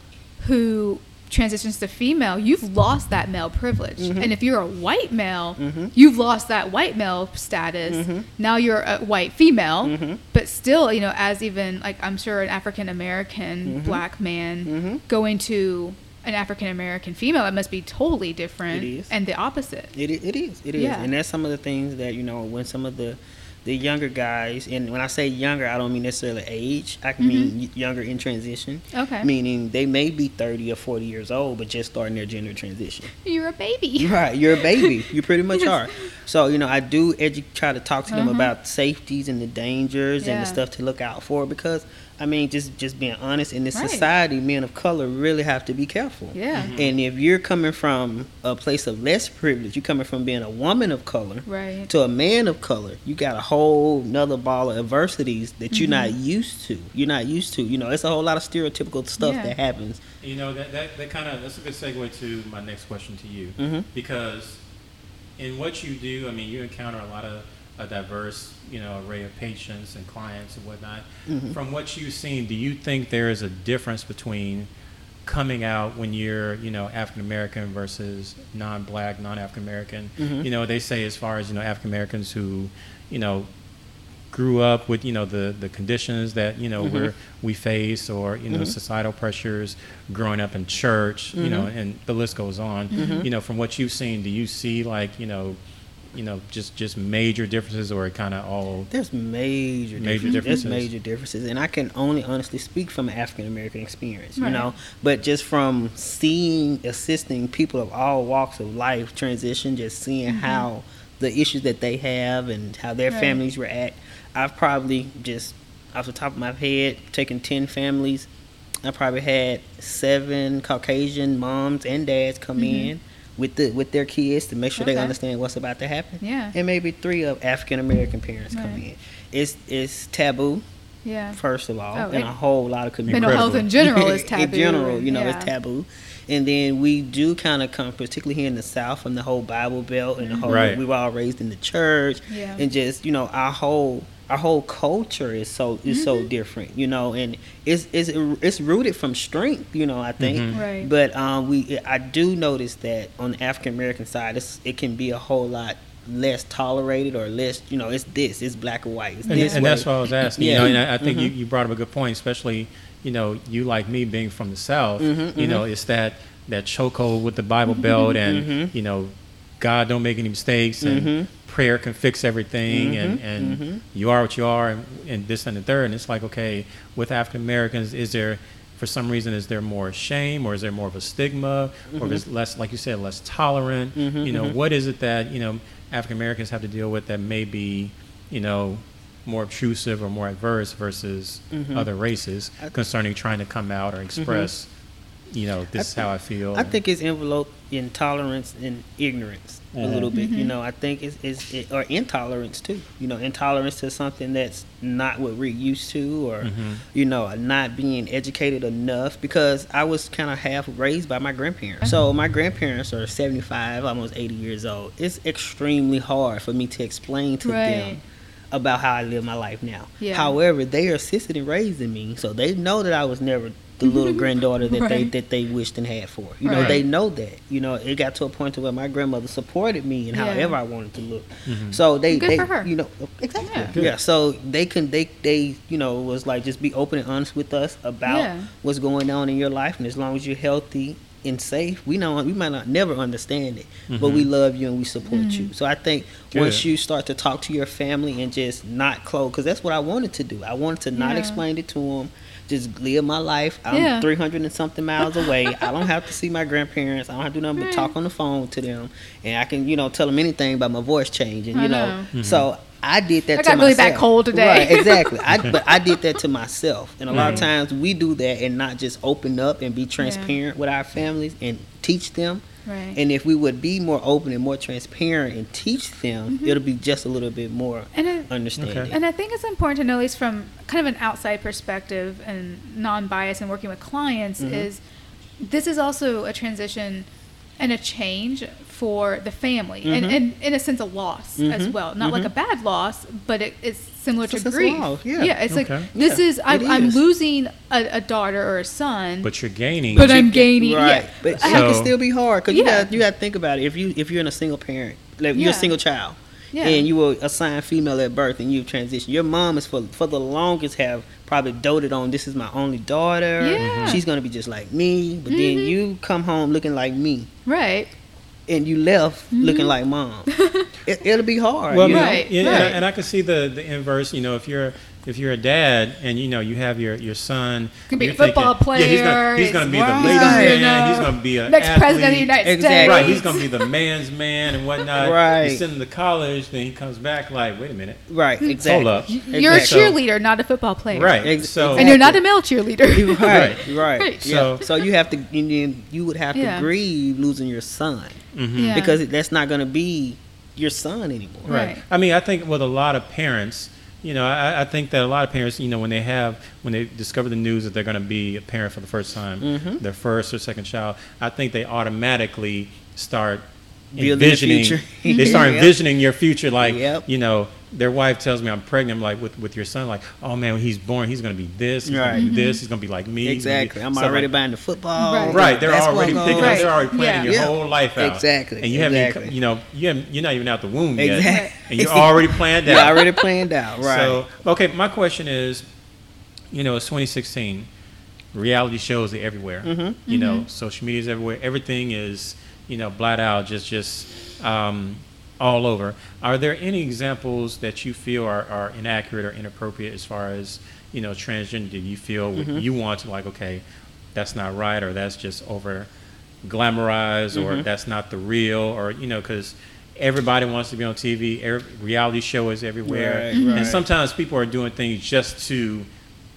who transitions to female, you've lost that male privilege, mm-hmm. and if you're a white male, mm-hmm. you've lost that white male status. Mm-hmm. Now you're a white female, mm-hmm. but still, you know, as even like I'm sure an African American mm-hmm. black man mm-hmm. going to an African American female, it must be totally different. It is. And the opposite. It is. It is. It is. Yeah. And that's some of the things that, you know, when some of the the younger guys, and when I say younger, I don't mean necessarily age. I mm-hmm. mean younger in transition. Okay. Meaning they may be thirty or forty years old, but just starting their gender transition. You're a baby. Right. You're a baby. You pretty much yes. are. So, you know, I do edu- try to talk to uh-huh. them about safeties and the dangers yeah. and the stuff to look out for, because, I mean, just, just being honest, in this right. society, men of color really have to be careful. Yeah. Mm-hmm. And if you're coming from a place of less privilege, you're coming from being a woman of color right. to a man of color, you got a whole nother ball of adversities that mm-hmm. you're not used to. You're not used to. You know, it's a whole lot of stereotypical stuff yeah. that happens. You know, that, that, that kind of, that's a good segue to my next question to you. Mm-hmm. Because in what you do, I mean, you encounter a lot of a diverse, you know, array of patients and clients and whatnot. Mm-hmm. From what you've seen, do you think there is a difference between coming out when you're, you know, African-American versus non-black, non-African-American? Mm-hmm. You know, they say as far as, you know, African-Americans who, you know, grew up with, you know, the, the conditions that, you know, mm-hmm. we're, we face, or, you know, mm-hmm. societal pressures, growing up in church, mm-hmm. you know, and the list goes on. Mm-hmm. You know, from what you've seen, do you see, like, you know, you know, just, just major differences, or kind of all? There's major, major differences. There's major differences. And I can only honestly speak from an African-American experience, right. you know, but just from seeing, assisting people of all walks of life transition, just seeing mm-hmm. how the issues that they have and how their right. families react. I've probably just, off the top of my head, taken ten families. I probably had seven Caucasian moms and dads come mm-hmm. in. With the with their kids to make sure okay. they understand what's about to happen, yeah. And maybe three of African American parents right. come in. It's it's taboo, yeah. First of all, oh, and it, a whole lot of community. Mental health in general is taboo. In general, you know, yeah. it's taboo. And then we do kind of come, particularly here in the South, from the whole Bible Belt and the whole. Right. We were all raised in the church, yeah. and just, you know, our whole. Our whole culture is so is mm-hmm. so different, you know, and it's it's it's rooted from strength, you know, I think. Mm-hmm. Right. But um, we I do notice that on the African American side, it's, it can be a whole lot less tolerated or less, you know, it's this, it's black or white. It's and this and that's what I was asking, yeah. you know, and I, I think mm-hmm. you, you brought up a good point, especially, you know, you like me being from the South, mm-hmm, you mm-hmm. know, it's that, that chokehold with the Bible mm-hmm, Belt and, mm-hmm. you know, God don't make any mistakes and mm-hmm. prayer can fix everything mm-hmm, and, and mm-hmm. you are what you are and, and this and the third. And it's like, okay, with African Americans, is there, for some reason, is there more shame, or is there more of a stigma, mm-hmm. or is less, like you said, less tolerant? Mm-hmm, you know, mm-hmm. what is it that, you know, African Americans have to deal with that may be, you know, more obtrusive or more adverse versus mm-hmm. other races concerning trying to come out or express, mm-hmm. you know, this I is how I feel? I think it's enveloped in tolerance and ignorance. A little bit, mm-hmm. you know, I think it's, it's it, or intolerance too, you know, intolerance to something that's not what we're used to, or, mm-hmm. you know, not being educated enough, because I was kind of half raised by my grandparents. So my grandparents are seventy-five, almost eighty years old. It's extremely hard for me to explain to right. them about how I live my life now. Yeah. However, they are assisted in raising me, so they know that I was never the little granddaughter that right. they that they wished and had for. You right. know, they know that. You know, it got to a point to where my grandmother supported me and yeah. however I wanted to look. Mm-hmm. So they, good they for her. You know, exactly. Yeah. yeah. So they can they they you know was like, just be open and honest with us about yeah. what's going on in your life, and as long as you're healthy and safe, we know we might not never understand it, mm-hmm. but we love you and we support mm-hmm. you. So I think Good. once you start to talk to your family and just not close, because that's what I wanted to do. I wanted to not yeah. explain it to them. Just live my life. I'm yeah. three hundred and something miles away. I don't have to see my grandparents. I don't have to do nothing right. but talk on the phone to them. And I can, you know, tell them anything about my voice changing, I you know. know. Mm-hmm. So I did that I to myself. I got really back cold today. Right, exactly. I, but I did that to myself. And a mm-hmm. lot of times we do that and not just open up and be transparent yeah. with our families and teach them. Right. And if we would be more open and more transparent and teach them, mm-hmm. it'll be just a little bit more and I, understanding. Okay. And I think it's important to know, at least from kind of an outside perspective and non-biased and working with clients, mm-hmm. is this is also a transition and a change for the family. Mm-hmm. And, and in a sense, a loss mm-hmm. as well. Not mm-hmm. like a bad loss, but it, it's similar it's to grief. Yeah. yeah, it's okay. like, this yeah, is, I, is, I'm losing a, a daughter or a son. But you're gaining. But, but I'm gaining. Right. Yeah. But so, it can still be hard, because yeah. you got you to think about it. If, you, if you're in a single parent, like yeah. you're a single child, yeah. and you were assigned female at birth and you've transitioned, your mom is for for the longest have probably doted on, this is my only daughter. Yeah. Mm-hmm. She's going to be just like me. But mm-hmm. then you come home looking like me. Right. And you left mm-hmm. looking like mom. it, it'll be hard. Well, you right. know? Yeah, right. And I can see the, the inverse. You know, if you're if you're a dad and you know you have your your son, could be a football thinking, player. Yeah, he's gonna, he's gonna be right. the latest man. Know, he's gonna be a next athlete. President of the United exactly. States. Right. He's gonna be the man's man and whatnot. right. You send him to college, then he comes back like, wait a minute. Right. Exactly. Hold up. You're exactly. a cheerleader, not a football player. Right. Exactly. So and you're not a male cheerleader. right. Right. right. Yeah. So so you have to you, you would have to yeah. grieve losing your son. Mm-hmm. Yeah. Because that's not going to be your son anymore. Right. right. I mean, I think with a lot of parents, you know, I, I think that a lot of parents, you know, when they have, when they discover the news that they're going to be a parent for the first time, mm-hmm. their first or second child, I think they automatically start envisioning, the they start envisioning yep. your future. Like, yep. you know, their wife tells me I'm pregnant. I'm like, with, with your son, like, oh man, when he's born, he's going to be this, he's right. going to be this, he's going to be like me. Exactly. I'm so already like, buying the football. Right. right. They're already picking right. up, they're already planning yeah. your yeah. whole life out. Exactly. And you exactly. haven't, you know, you haven't, you're not even out the womb yet. Exactly. And you're already planned out. You're already planned out. Right. So, okay, my question is, you know, it's twenty sixteen. Reality shows are everywhere. Mm-hmm. You know, mm-hmm. social media is everywhere. Everything is, you know, blot out, just, just, um, all over. Are there any examples that you feel are, are inaccurate or inappropriate as far as, you know, transgender? Do you feel mm-hmm. you want to, like, okay, that's not right, or that's just over glamorized, mm-hmm. or that's not the real, or, you know, because everybody wants to be on T V, every, reality show is everywhere, right, mm-hmm. right. and sometimes people are doing things just to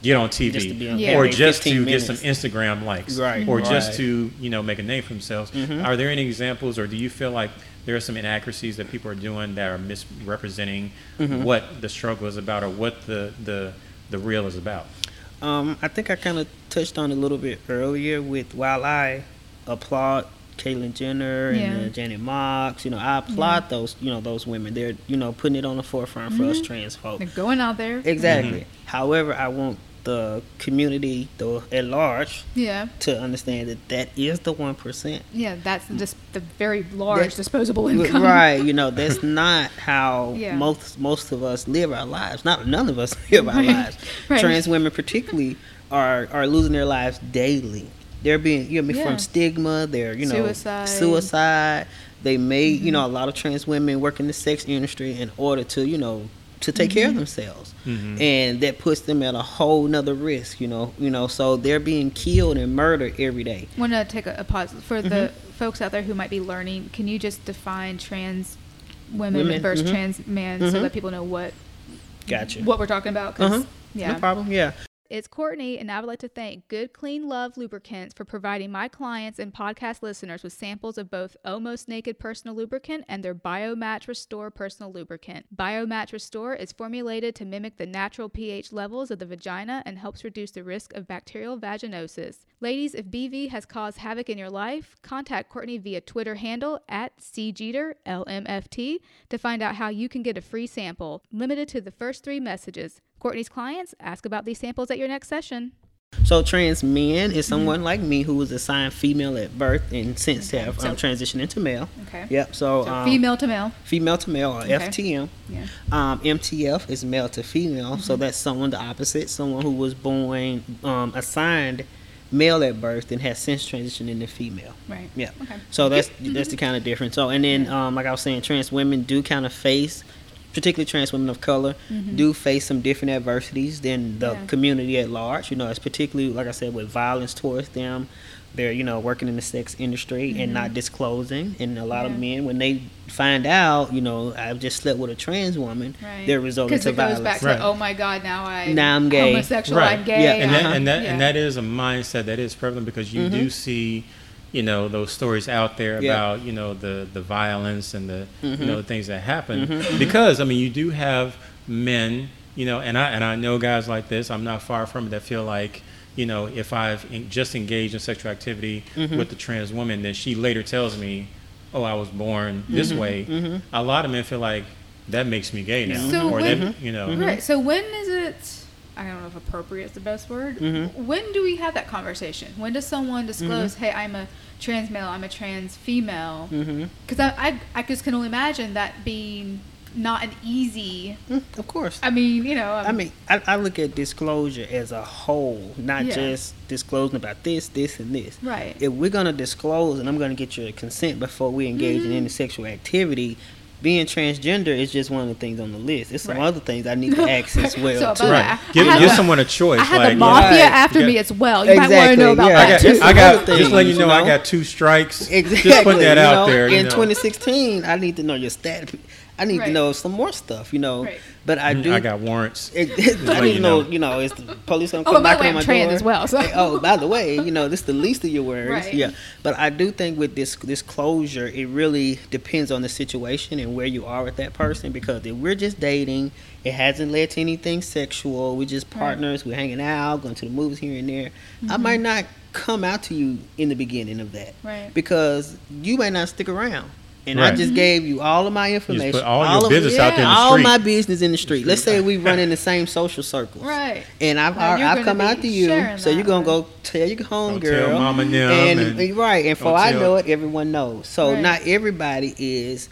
get on T V, on yeah. or just to minutes. Get some Instagram likes, right, or right. just to, you know, make a name for themselves. Mm-hmm. Are there any examples, or do you feel like there are some inaccuracies that people are doing that are misrepresenting mm-hmm. what the struggle is about, or what the the, the real is about? Um, I think I kind of touched on a little bit earlier with, while I applaud Caitlyn Jenner yeah. and uh, Janet Mock, you know, I applaud yeah. those, you know, those women. They're, you know, putting it on the forefront mm-hmm. for us trans folks. They're going out there. Exactly. Mm-hmm. However, I want the community, the at large, yeah, to understand that that is the one percent. Yeah, that's just the very large that's, disposable income. Right, you know, that's not how yeah. most most of us live our lives. Not none of us live right. our lives. Right. Trans women, particularly, are are losing their lives daily. They're being, you know, yeah. from stigma. They're, you know, suicide. suicide. They may, mm-hmm. you know, a lot of trans women work in the sex industry in order to, you know, to take mm-hmm. care of themselves, mm-hmm. and that puts them at a whole nother risk, you know, you know, so they're being killed and murdered every day. I want to take a, a pause for mm-hmm. the folks out there who might be learning. Can you just define trans women, women. versus mm-hmm. trans men, mm-hmm. so that people know what gotcha what we're talking about? Cause, uh-huh. yeah, no problem. Yeah, it's Courtney, and I would like to thank Good Clean Love Lubricants for providing my clients and podcast listeners with samples of both Almost Naked Personal Lubricant and their BioMatch Restore Personal Lubricant. BioMatch Restore is formulated to mimic the natural pH levels of the vagina and helps reduce the risk of bacterial vaginosis. Ladies, if B V has caused havoc in your life, contact Courtney via Twitter handle at C Jeter L M F T to find out how you can get a free sample, limited to the first three messages. Courtney's clients, ask about these samples at your next session. So trans men is someone mm-hmm. like me who was assigned female at birth and since okay. have um, so, transitioned into male. Okay. Yep. So, so um, female to male. Female to male, or okay. F T M. Yeah. Um, M T F is male to female. Mm-hmm. So that's someone the opposite, someone who was born um, assigned male at birth and has since transitioned into female. Right. Yeah. Okay. So that's that's the kind of difference. So and then um, like I was saying, trans women do kind of face, particularly trans women of color, mm-hmm. do face some different adversities than the yeah. community at large. You know, it's particularly, like I said, with violence towards them. They're, you know, working in the sex industry mm-hmm. and not disclosing. And a lot yeah. of men, when they find out, you know, I've just slept with a trans woman, right. they're resulting to violence. Because it goes back to, right. oh, my God, now, I, now I'm gay. homosexual, right. I'm gay. Yeah. And, uh-huh. that, and, that, yeah. and that is a mindset that is prevalent because you mm-hmm. do see, you know, those stories out there yeah. about, you know, the, the violence and the, mm-hmm. you know, things that happen. Mm-hmm. Because, I mean, you do have men, you know, and I and I know guys like this. I'm not far from it that feel like, you know, if I've en- just engaged in sexual activity mm-hmm. with a trans woman, then she later tells me, oh, I was born this mm-hmm. way. Mm-hmm. A lot of men feel like that makes me gay now. So or when, that, you know. Right. So when is it, I don't know if appropriate is the best word. Mm-hmm. When do we have that conversation? When does someone disclose, mm-hmm. hey, I'm a trans male, I'm a trans female? Because mm-hmm. I, I, I just can only imagine that being not an easy mm, of course I mean you know um, I mean I, I look at disclosure as a whole, not yeah. just disclosing about this this and this. Right. If we're gonna disclose and I'm gonna get your consent before we engage mm-hmm. in any sexual activity, being transgender is just one of the things on the list. There's some right. other things I need to ask as well. So too. Right. Give, give a, someone a choice. I have like, the mafia right. after got, me as well. You exactly. might want to know about yeah. that I got, too. I got, things, just letting you know, you know I got two strikes. Exactly. Just put that you out know, there. You in know. twenty sixteen, I need to know your status. I need right. to know some more stuff, you know. Right. But I do. I got warrants. It, it, I need to know, know, you know, is the police going to come oh, knocking on my trans door? As well, so. Oh, by the way, you know, this is the least of your worries. Right. Yeah. But I do think with this disclosure, it really depends on the situation and where you are with that person. Because if we're just dating, it hasn't led to anything sexual. We're just partners. Right. We're hanging out, going to the movies here and there. Mm-hmm. I might not come out to you in the beginning of that. Right. Because you might not stick around. And right. I just mm-hmm. gave you all of my information. You just put all, all your of, business yeah, out there in the street. All my business in the street. The street. Let's say we run in the same social circles. Right. And I've, well, I've come out to you. So you're going to go tell your homegirl. Tell mama and them. And, and, right. And before I know it, everyone knows. So right. not everybody is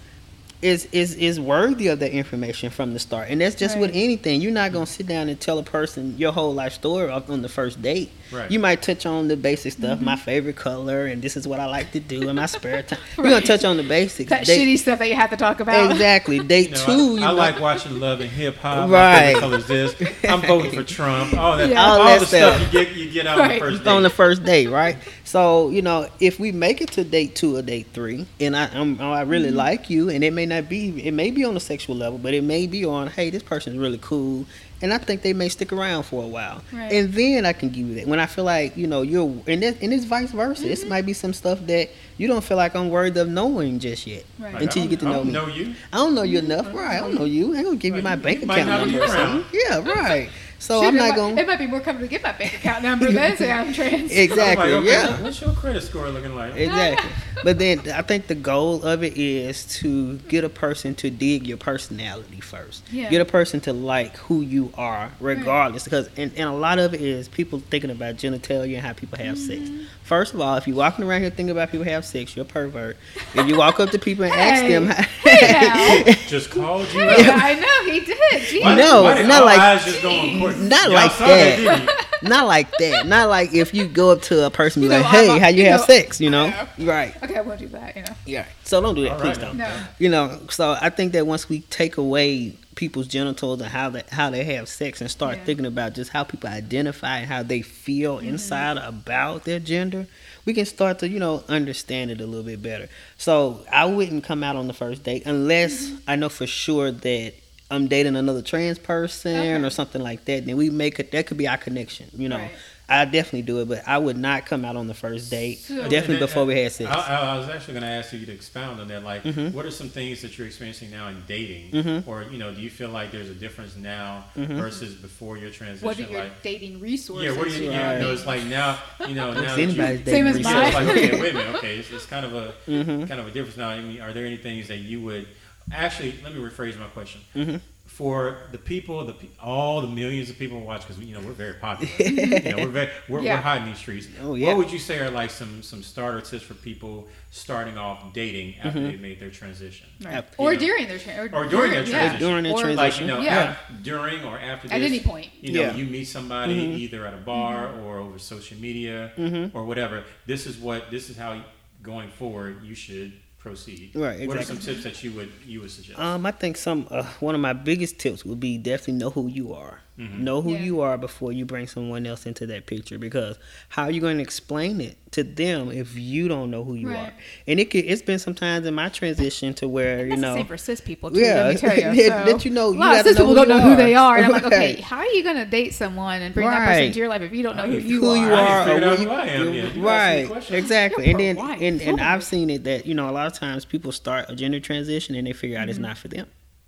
is is is worthy of that information from the start. And that's just right. with anything. You're not going to sit down and tell a person your whole life story on the first date. Right. You might touch on the basic stuff, mm-hmm. my favorite color, and this is what I like to do in my spare time. We're right. going to touch on the basics. That date, shitty stuff that you have to talk about. Exactly. Date you know, two. I, you I like watching Love and Hip-Hop. Right. My favorite color is this. I'm voting for Trump. All that. Yeah. All, all that the stuff, stuff you get, you get out right. on the first date. On the first date, right? So, you know, if we make it to date two or date three, and I I'm, I really mm-hmm. like you, and it may not be, it may be on a sexual level, but it may be on, hey, this person's really cool. And I think they may stick around for a while. Right. And then I can give you that. When I feel like, you know, you're, and, it, and it's vice versa. Mm-hmm. This might be some stuff that you don't feel like I'm worried of knowing just yet. Right. Like until you get to know me. I don't know you. I don't know you enough. Mm-hmm. Right. I don't know you. I ain't going to give right. you my you bank account number or something. Yeah, right. So Shoot, I'm not going to. It might be more comfortable to get my bank account number than say I'm trans. Exactly. Like, okay, yeah. What's your credit score looking like? Exactly. But then I think the goal of it is to get a person to dig your personality first. Yeah. Get a person to like who you are regardless. Right. Because and, and a lot of it is people thinking about genitalia and how people have mm-hmm. sex. First of all, if you're walking around here thinking about people have sex, you're a pervert. If you walk up to people and hey, ask them, hey, hey, just called you. Hey, out. I know he did. Geez. Why, no, why did not like eyes just going court? Not Y'all like that. Not like that. Not like if you go up to a person and be you like, know, hey, how you, you have know, sex, you know? know? Right. Okay, I won't do that, you know. Yeah. So don't do that. All Please right. don't. No. You know, so I think that once we take away people's genitals and how they, how they have sex and start yeah. thinking about just how people identify and how they feel mm-hmm. inside about their gender, we can start to, you know, understand it a little bit better. So I wouldn't come out on the first date unless mm-hmm. I know for sure that I'm dating another trans person okay. or something like that. Then we make it, that could be our connection, you know. Right. I definitely do it, but I would not come out on the first date. So, definitely that, before we had sex. I, I was actually going to ask you to expound on that. Like, mm-hmm. what are some things that you're experiencing now in dating, mm-hmm. or you know, do you feel like there's a difference now mm-hmm. versus before your transition? What are your like, dating resources? Yeah, what are you? Right. Yeah, you know, it's like now, you know, now that you, dating same as mine. Like, okay, wait a minute. Okay, it's, it's kind of a mm-hmm. kind of a difference now. I mean, are there any things that you would? Actually, let me rephrase my question. Mm-hmm. for the people, the all the millions of people who watch, because you know we're very popular. you know, we're very we're, yeah. we're hot in these streets. Oh, yeah. What would you say are like some some starter tips for people starting off dating after mm-hmm. they made their transition, right. or, during their tra- or, or during their yeah. transition, or during their or transition, like you know, yeah. after, during or after this, at any point, you know, yeah. you meet somebody mm-hmm. either at a bar mm-hmm. or over social media mm-hmm. or whatever. This is what this is how going forward you should proceed. Right, exactly. What are some tips that you would you would suggest? Um, I think some uh, one of my biggest tips would be definitely know who you are. Mm-hmm. Know who yeah. you are before you bring someone else into that picture, because how are you going to explain it to them if you don't know who you right. are? And it could, it's been sometimes in my transition to where and you that's know the same for cis people too. Yeah, let me tell you. So, that you know, you have cis to know people who don't know who they are, and I'm like, okay, how are you going to date someone and bring right. that person into your life if you don't know who you who are? You are or who you, I am. You, yeah. Right, exactly. And then wife. and and oh. I've seen it that you know a lot of times people start a gender transition and they figure out mm-hmm. it's not for them.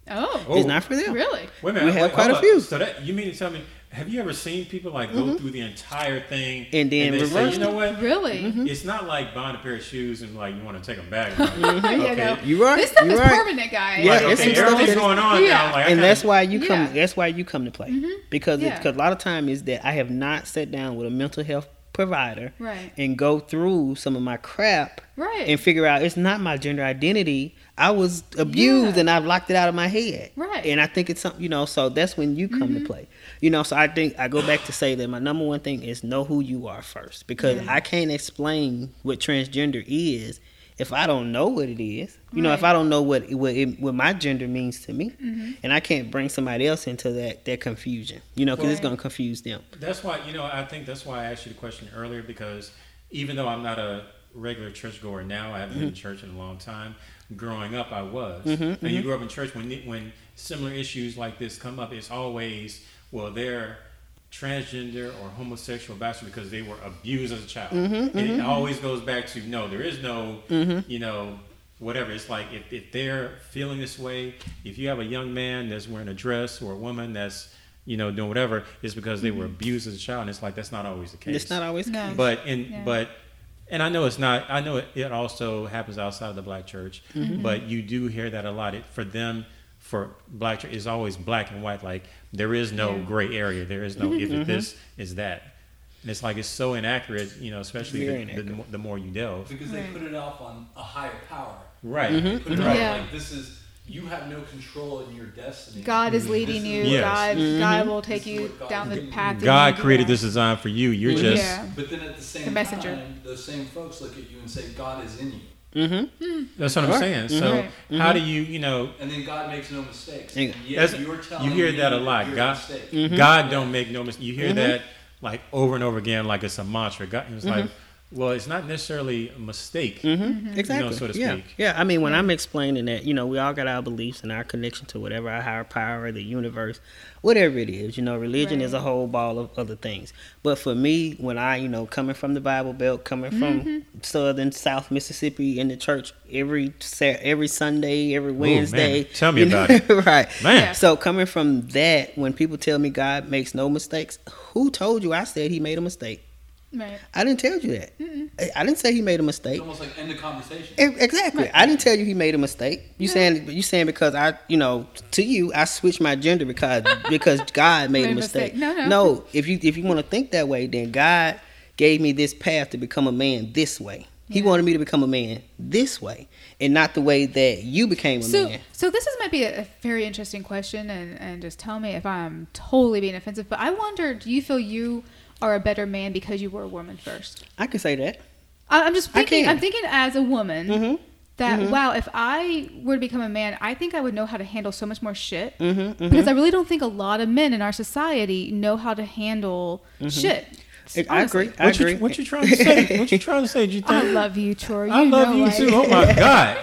Oh, it's oh. not for them. Really? Wait a minute. We have wait, quite a few. Up. So that you mean to tell me? Have you ever seen people like mm-hmm. go through the entire thing and then and reverse? Say, you know what? Really? Mm-hmm. It's not like buying a pair of shoes and like you want to take them back. Right? mm-hmm. Okay, you, know, you right. This stuff is right. permanent, guys. Yeah, like, okay, it's everything's going on yeah. now. Like, and that's why you come. Yeah. That's why you come to play mm-hmm. because yeah. because a lot of time is that I have not sat down with a mental health provider right. and go through some of my crap right. and figure out it's not my gender identity. I was abused yeah. and I've locked it out of my head. Right. And I think it's something, you know, so that's when you come mm-hmm. to play. You know, so I think I go back to say that my number one thing is know who you are first, because yeah. I can't explain what transgender is if I don't know what it is. You right. know, if I don't know what what, it, what my gender means to me, mm-hmm. and I can't bring somebody else into that, that confusion, you know, because right. it's going to confuse them. That's why, you know, I think that's why I asked you the question earlier, because even though I'm not a regular churchgoer now, I haven't mm-hmm. been to church in a long time. Growing up, I was. Mm-hmm, and mm-hmm. you grew up in church, when when similar issues like this come up, it's always, well, they're transgender or homosexual bastard because they were abused as a child. Mm-hmm, and mm-hmm. it always goes back to, no, there is no, mm-hmm. you know, whatever. It's like if, if they're feeling this way, if you have a young man that's wearing a dress or a woman that's, you know, doing whatever, it's because they mm-hmm. were abused as a child. And it's like, that's not always the case. It's not always the no. case. But in, yeah. but... And I know it's not, I know it, it also happens outside of the black church, mm-hmm. but you do hear that a lot. It, for them, for black church, it's always black and white. Like, there is no yeah. gray area. There is no, mm-hmm. if it, this is that. And it's like, it's so inaccurate, you know, especially the, the, the more you delve. Because they right. put it off on a higher power. Right. Mm-hmm. They put it right. off, like, this is, you have no control in your destiny. God is leading you. Yes. God, mm-hmm. God will take you God down the path. God created this design for you. You're but, just. Yeah. But then at the same the messenger. time, those same folks look at you and say, God is in you. Mm-hmm. Mm-hmm. That's what I'm saying. Mm-hmm. So mm-hmm. how do you, you know? And then God makes no mistakes. And yes, you're telling you hear that a lot. God, mm-hmm. God don't make no mistakes. You hear mm-hmm. that like over and over again, like it's a mantra. God, it's mm-hmm. like. Well, it's not necessarily a mistake. Mm-hmm. Mm-hmm. Exactly. You know, so to speak. Yeah. yeah. I mean, when yeah. I'm explaining that, you know, we all got our beliefs and our connection to whatever our higher power, the universe, whatever it is, you know, religion right. is a whole ball of other things. But for me, when I, you know, coming from the Bible Belt, coming from mm-hmm. Southern South Mississippi in the church every every Sunday, every Wednesday. Ooh, man. Tell me about know? it. Right. Man. Yeah. So coming from that, when people tell me God makes no mistakes, who told you I said he made a mistake? Right. I didn't tell you that. Mm-mm. I didn't say he made a mistake. It's almost like end the conversation. Exactly. Right. I didn't tell you he made a mistake. You yeah. saying you saying because I, you know, to you I switched my gender because because God made, made a mistake. mistake. No, no. No, if you if you want to think that way, then God gave me this path to become a man this way. He yeah. wanted me to become a man this way and not the way that you became a so, man. So this is might be a, a very interesting question, and, and just tell me if I'm totally being offensive, but I wonder, do you feel you are a better man because you were a woman first? I can say that. I'm just thinking, I'm thinking as a woman mm-hmm. that, mm-hmm. wow, if I were to become a man, I think I would know how to handle so much more shit mm-hmm. Mm-hmm. because I really don't think a lot of men in our society know how to handle mm-hmm. shit. Honestly. I agree. I what, agree. You, what you trying to say? What you trying to say? Do you think? I love you, Troy. You I love know, you like... too. Oh my God.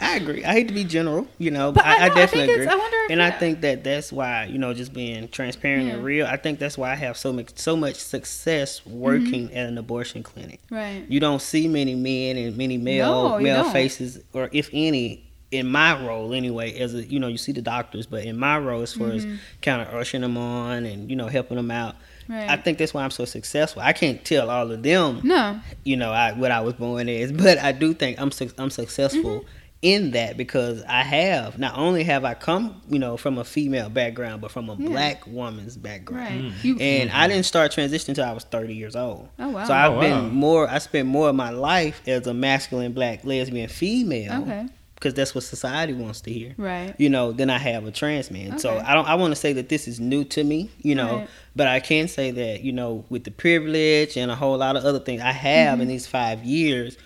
I agree. I hate to be general, you know, but, but I, I know, definitely I agree. I wonder if, and yeah. I think that that's why, you know, just being transparent yeah. and real, I think that's why I have so much, so much success working mm-hmm. at an abortion clinic. Right. You don't see many men and many male no, male faces, or if any, in my role anyway, as a, you know, you see the doctors, but in my role as far mm-hmm. as kind of ushering them on and, you know, helping them out. Right. I think that's why I'm so successful. I can't tell all of them, no, you know, I, what I was born as, but I do think I'm su- I'm successful mm-hmm. in that, because I have, not only have I come, you know, from a female background, but from a yeah. black woman's background. Right. Mm. You, and mm-hmm. I didn't start transitioning until I was thirty years old. Oh, wow. So I've oh, been wow. more, I spent more of my life as a masculine, black, lesbian, female. Okay. Because that's what society wants to hear, right? You know, then I have a trans man. Okay. So I don't. I want to say that this is new to me, you know, right. but I can say that, you know, with the privilege and a whole lot of other things I have mm-hmm. in these five years,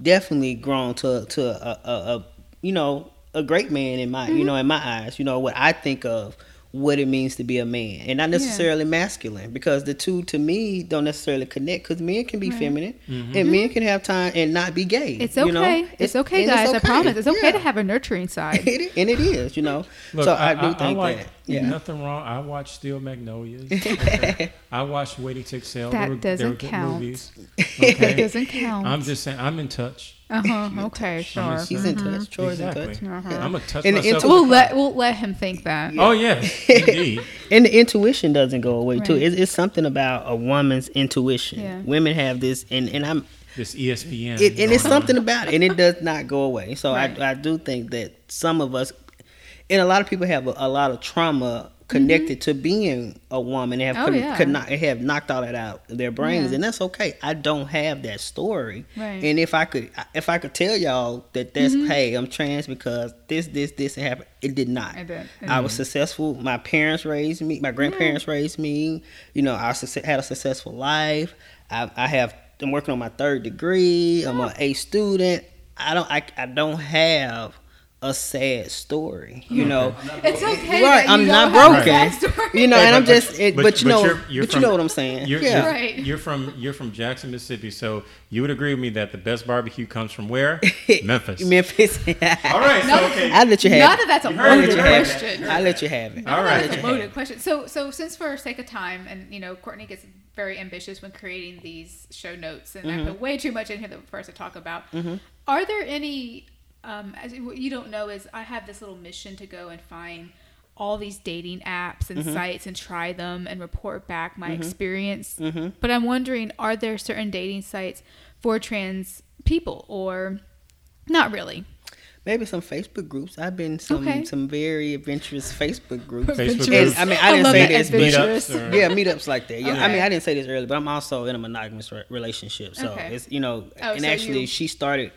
definitely grown to to a, a, a you know a great man in my mm-hmm. you know in my eyes. You know what I think of what it means to be a man, and not necessarily yeah. masculine, because the two to me don't necessarily connect, because men can be right. feminine mm-hmm. and men can have time and not be gay. It's okay. You know? it's, it's okay, guys. It's okay. I promise. It's okay yeah. to have a nurturing side. It, and it is, you know. Look, so I, I do I, think I like, that. Yeah. Nothing wrong. I watched Steel Magnolias. Okay. I watched Waiting to Exhale. That were, doesn't count. Movies. Okay. That doesn't count. I'm just saying, I'm in touch. Uh huh. Okay. Sure. She's in mm-hmm. touch. Troy's exactly. in touch. Uh-huh. I'm a touch and myself. Intu- we'll let we'll let him think that. Yeah. Oh yes, indeed. And the intuition doesn't go away right. too. It's, it's something about a woman's intuition. Yeah. Women have this, and, and I'm this E S P N, it, and it's on. Something about it, and it does not go away. So right. I I do think that some of us, and a lot of people have a, a lot of trauma connected mm-hmm. to being a woman, and have oh, con- yeah. con- have knocked all that out of their brains, yeah. and that's okay. I don't have that story, right. and if I could, if I could tell y'all that that's mm-hmm. hey, I'm trans because this, this, this happened. It did not. I, bet. Mm-hmm. I was successful. My parents raised me. My grandparents mm-hmm. raised me. You know, I had a successful life. I, I have. I'm working on my third degree. Oh. I'm an A student. I don't. I, I don't have a sad story, you know. It's okay. Right, I'm not broken, you know. And I'm just, it, but, but you but know, you're, you're but from, you know what I'm saying. You're, yeah, you're, right. You're from you're from Jackson, Mississippi, so you would agree with me that the best barbecue comes from where? Memphis. Memphis. All right. So, okay. I let you have. None it. Of that's a loaded question. I let you have it. All right. That's a loaded question. So, so since for sake of time, and you know, Courtney gets very ambitious when creating these show notes, and mm-hmm. I put way too much in here that for us to talk about. Mm-hmm. Are there any? Um, as, what you don't know is I have this little mission to go and find all these dating apps and mm-hmm. sites and try them and report back my mm-hmm. experience. Mm-hmm. But I'm wondering, are there certain dating sites for trans people, or not really? Maybe some Facebook groups. I've been some okay. some very adventurous Facebook groups. Facebook and, groups. I mean, I, I didn't say this, adventurous. Meetups or... yeah, meetups like that. Yeah, okay. I mean, I didn't say this earlier, but I'm also in a monogamous relationship, so okay. it's you know, oh, and so actually, you... she started.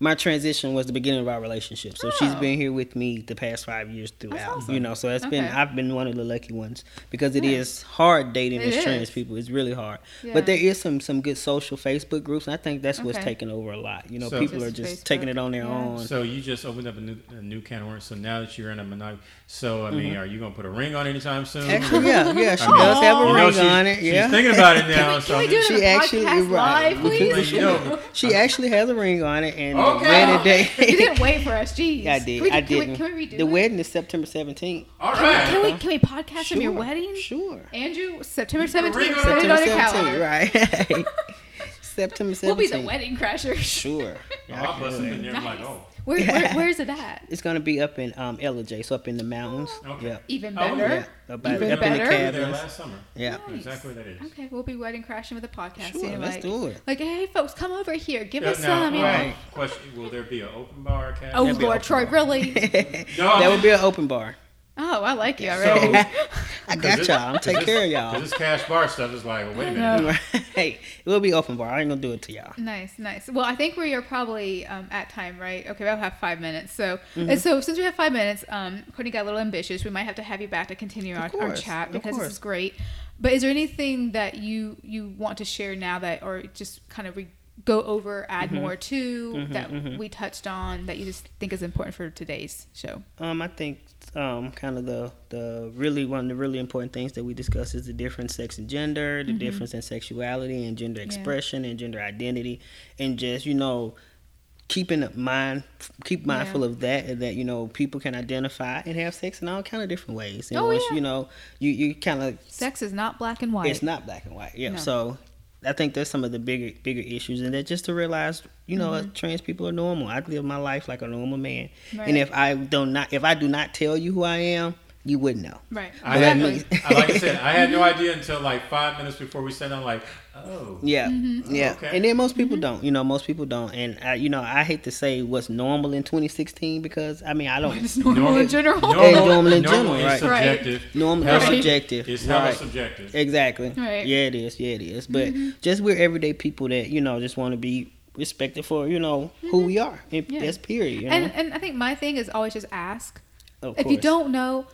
My transition was the beginning of our relationship. So oh. she's been here with me the past five years throughout. Awesome. You know, so it's okay. been I've been one of the lucky ones, because it yeah. is hard dating it as is. Trans people. It's really hard. Yeah. But there is some some good social Facebook groups, and I think that's okay. what's taking over a lot. You know, so people just are just Facebook. Taking it on their yeah. own. So you just opened up a new a new can of worms. So now that you're in a monog so I mean, mm-hmm. are you gonna put a ring on anytime soon? Actually, yeah, yeah, she I does mean, have a ring know, on it. Yeah. She's thinking about it now. Can we, so can we do it she a actually podcast live, please? You know, she actually has a ring on it, and oh, okay. You didn't wait for us, jeez. I did. Can we, I did. Can, can we redo the it? The wedding is September seventeenth. All right. Can we, can we, can we podcast sure. from your wedding? Sure. Andrew, September seventeenth. September seventeenth, right. September seventeenth. We'll be the wedding crasher. Sure. Oh, I'll bust in there. Nice. Like, oh. Where, where, where is it at? It's going to be up in um, L J, so up in the mountains. Okay. Yep. Even better. Oh, yeah. Even up better. In the there last summer. Yeah. Nice. Exactly what that is. Okay, we'll be wedding crashing with a podcast. Sure, anyway. Let's do it. Like, hey, folks, come over here. Give yeah, us now, some. Right. You know. Question, will there be an open bar? Cast? Oh, Lord, Troy, really? No. There will be an open bar. Oh, I like you already. So, I got y'all. I'm taking care of y'all. Because this cash bar stuff is like, well, wait a minute. Hey, it will be open bar. I ain't going to do it to y'all. Nice, nice. Well, I think we are probably um, at time, right? Okay, we'll have five minutes. So mm-hmm. and so since we have five minutes, um, Courtney got a little ambitious. We might have to have you back to continue our, course, our chat, because this is great. But is there anything that you, you want to share now that, or just kind of re- go over, add mm-hmm. more to mm-hmm, that mm-hmm. we touched on that you just think is important for today's show? Um, I think... Um, kind of the, the really one of the really important things that we discuss is the difference sex and gender, the mm-hmm. difference in sexuality and gender expression yeah. and gender identity, and just, you know, keeping mind keep mindful yeah. of that, and that, you know, people can identify and have sex in all kind of different ways. And oh, once, yeah. you know, you, you kind of sex is not black and white. It's not black and white. Yeah. No. So I think that's some of the bigger bigger issues, and that just to realize, you know, mm-hmm. trans people are normal. I live my life like a normal man, right. and if I do not, if I do not tell you who I am, you wouldn't know. Right. I had, like I said, I had no idea until like five minutes before we sat down, like, oh. Yeah. Mm-hmm. Yeah. Okay. And then most people mm-hmm. don't. You know, most people don't. And, I, you know, I hate to say what's normal in twenty sixteen because, I mean, I don't. It's normal, normal in general. Normal, normal in general. Normal is subjective. Right. Normal is right. subjective. It's hella right. subjective. Exactly. Right. Yeah, it is. Yeah, it is. But mm-hmm. just we're everyday people that, you know, just want to be respected for, you know, mm-hmm. who we are. It, yeah. That's period. You know? And and I think my thing is always just ask. Of if course. You don't know,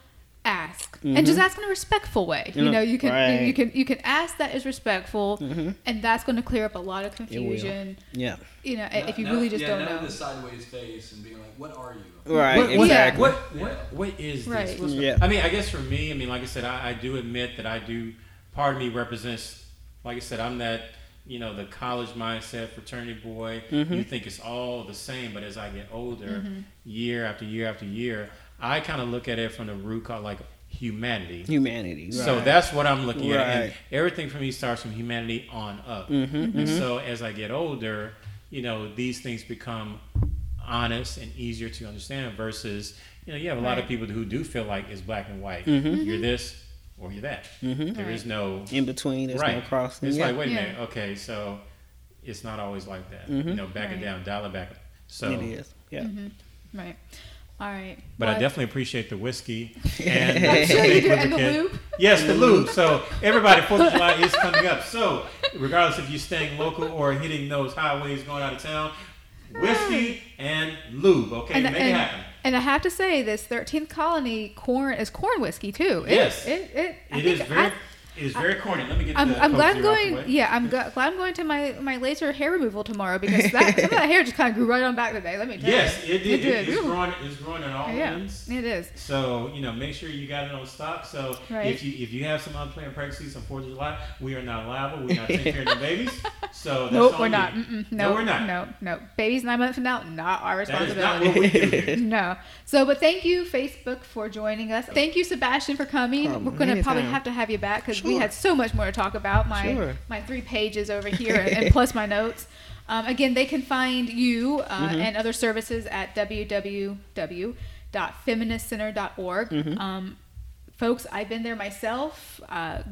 ask mm-hmm. and just ask in a respectful way. You know, you can right. you can you can ask that is respectful, mm-hmm. and that's going to clear up a lot of confusion. Yeah, you know, no, if you no, really just yeah, don't know. The sideways face and being like, "What are you?" Right. What, exactly. What what, yeah. what what is right. this? What's yeah. I mean, I guess for me, I mean, like I said, I, I do admit that I do. Part of me represents, like I said, I'm that. You know, the college mindset, fraternity boy, mm-hmm. you think it's all the same, but as I get older, mm-hmm. year after year after year, I kind of look at it from the root called like humanity. Humanity. Right. So that's what I'm looking right. at. And everything for me starts from humanity on up. Mm-hmm, and mm-hmm. so as I get older, you know, these things become honest and easier to understand versus, you know, you have a right. lot of people who do feel like it's black and white. Mm-hmm. You're this. Or you're that. Mm-hmm. There right. is no in between. There's right. no crossing. It's yeah. like, wait a yeah. minute. Okay, so it's not always like that. Mm-hmm. You know, back right. it down, dial it back up. So it is. Yeah. Mm-hmm. Right. All right. But well, I definitely appreciate the whiskey and, I'm sure you do. And the lube. Yes, the lube. So everybody, Fourth of July is coming up. So regardless if you're staying local or hitting those highways going out of town, whiskey and lube. Okay, and, make and, it happen. And I have to say, this thirteenth Colony corn is corn whiskey too. It, yes, it it, it is very I, it is very I, corny. Let me get. I'm, the I'm glad I'm going. Yeah, I'm go, glad I'm going to my, my laser hair removal tomorrow because that, some of that hair just kind of grew right on back today. Let me. Tell yes, you. It did. It did. It, it's growing. It's growing in all ends. Yeah, it is. So you know, make sure you got it on stock. So right. if you if you have some unplanned pregnancies on Fourth of July, we are not liable. We're not taking care of the babies. So that's nope, we're not. No, no, we're not. No, no. Babies nine months from now, not our responsibility. That is not what we do. No. So, but thank you, Facebook, for joining us. Thank you, Sebastian, for coming. Um, we're going to probably have to have you back because sure. we had so much more to talk about. My sure. my three pages over here and, and plus my notes. Um, again, they can find you uh, mm-hmm. and other services at w w w dot feminist center dot org. Mm-hmm. Um, folks, I've been there myself. Uh,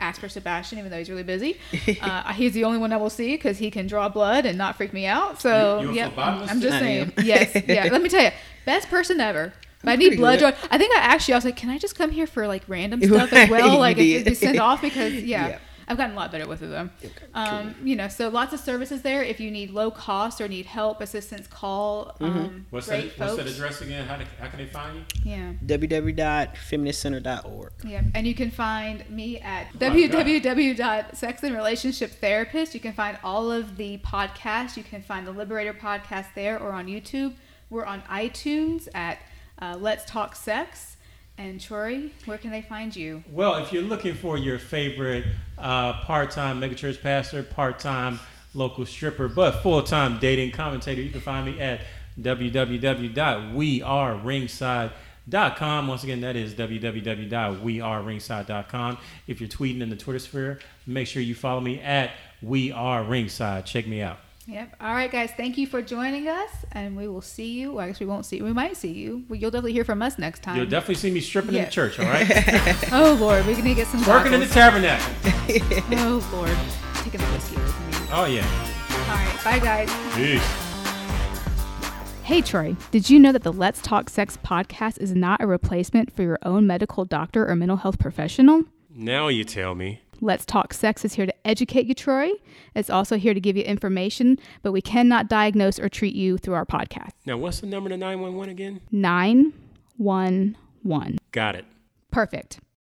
Ask for Sebastian, even though he's really busy. Uh, he's the only one I will see because he can draw blood and not freak me out. So, you, yeah, I'm, I'm just saying. Yes, yeah. Let me tell you, best person ever. But I need blood drawn. I think I asked you. I was like, can I just come here for like random stuff as well? Like, if you send off because yeah. yeah. I've gotten a lot better with them. Um, you know, so lots of services there. If you need low cost or need help, assistance, call. Um, mm-hmm. what's, great that, what's that address again? How, do, how can they find you? Yeah. w w w dot feminist center dot org. Yeah. And you can find me at oh w w w dot sex and relationship therapist. You can find all of the podcasts. You can find the Liberator podcast there or on YouTube. We're on iTunes at uh, Let's Talk Sex. And Troy, where can they find you? Well, if you're looking for your favorite uh, part-time megachurch pastor, part-time local stripper, but full-time dating commentator, you can find me at w w w dot we are ringside dot com. Once again, that is w w w dot we are ringside dot com. If you're tweeting in the Twitter sphere, make sure you follow me at we are ringside. Check me out. Yep. All right, guys. Thank you for joining us, and we will see you. Well, I guess we won't see you. We might see you. Well, you'll definitely hear from us next time. You'll definitely see me stripping yeah. in the church, all right? Oh, Lord. We're going to get some working in the tabernacle. Oh, Lord. Taking the whiskey with me. Oh, yeah. All right. Bye, guys. Peace. Hey Troy, did you know that the Let's Talk Sex podcast is not a replacement for your own medical doctor or mental health professional? Now you tell me. Let's Talk Sex is here to educate you, Troy. It's also here to give you information, but we cannot diagnose or treat you through our podcast. Now, what's the number to nine one one again? nine one one. Got it. Perfect.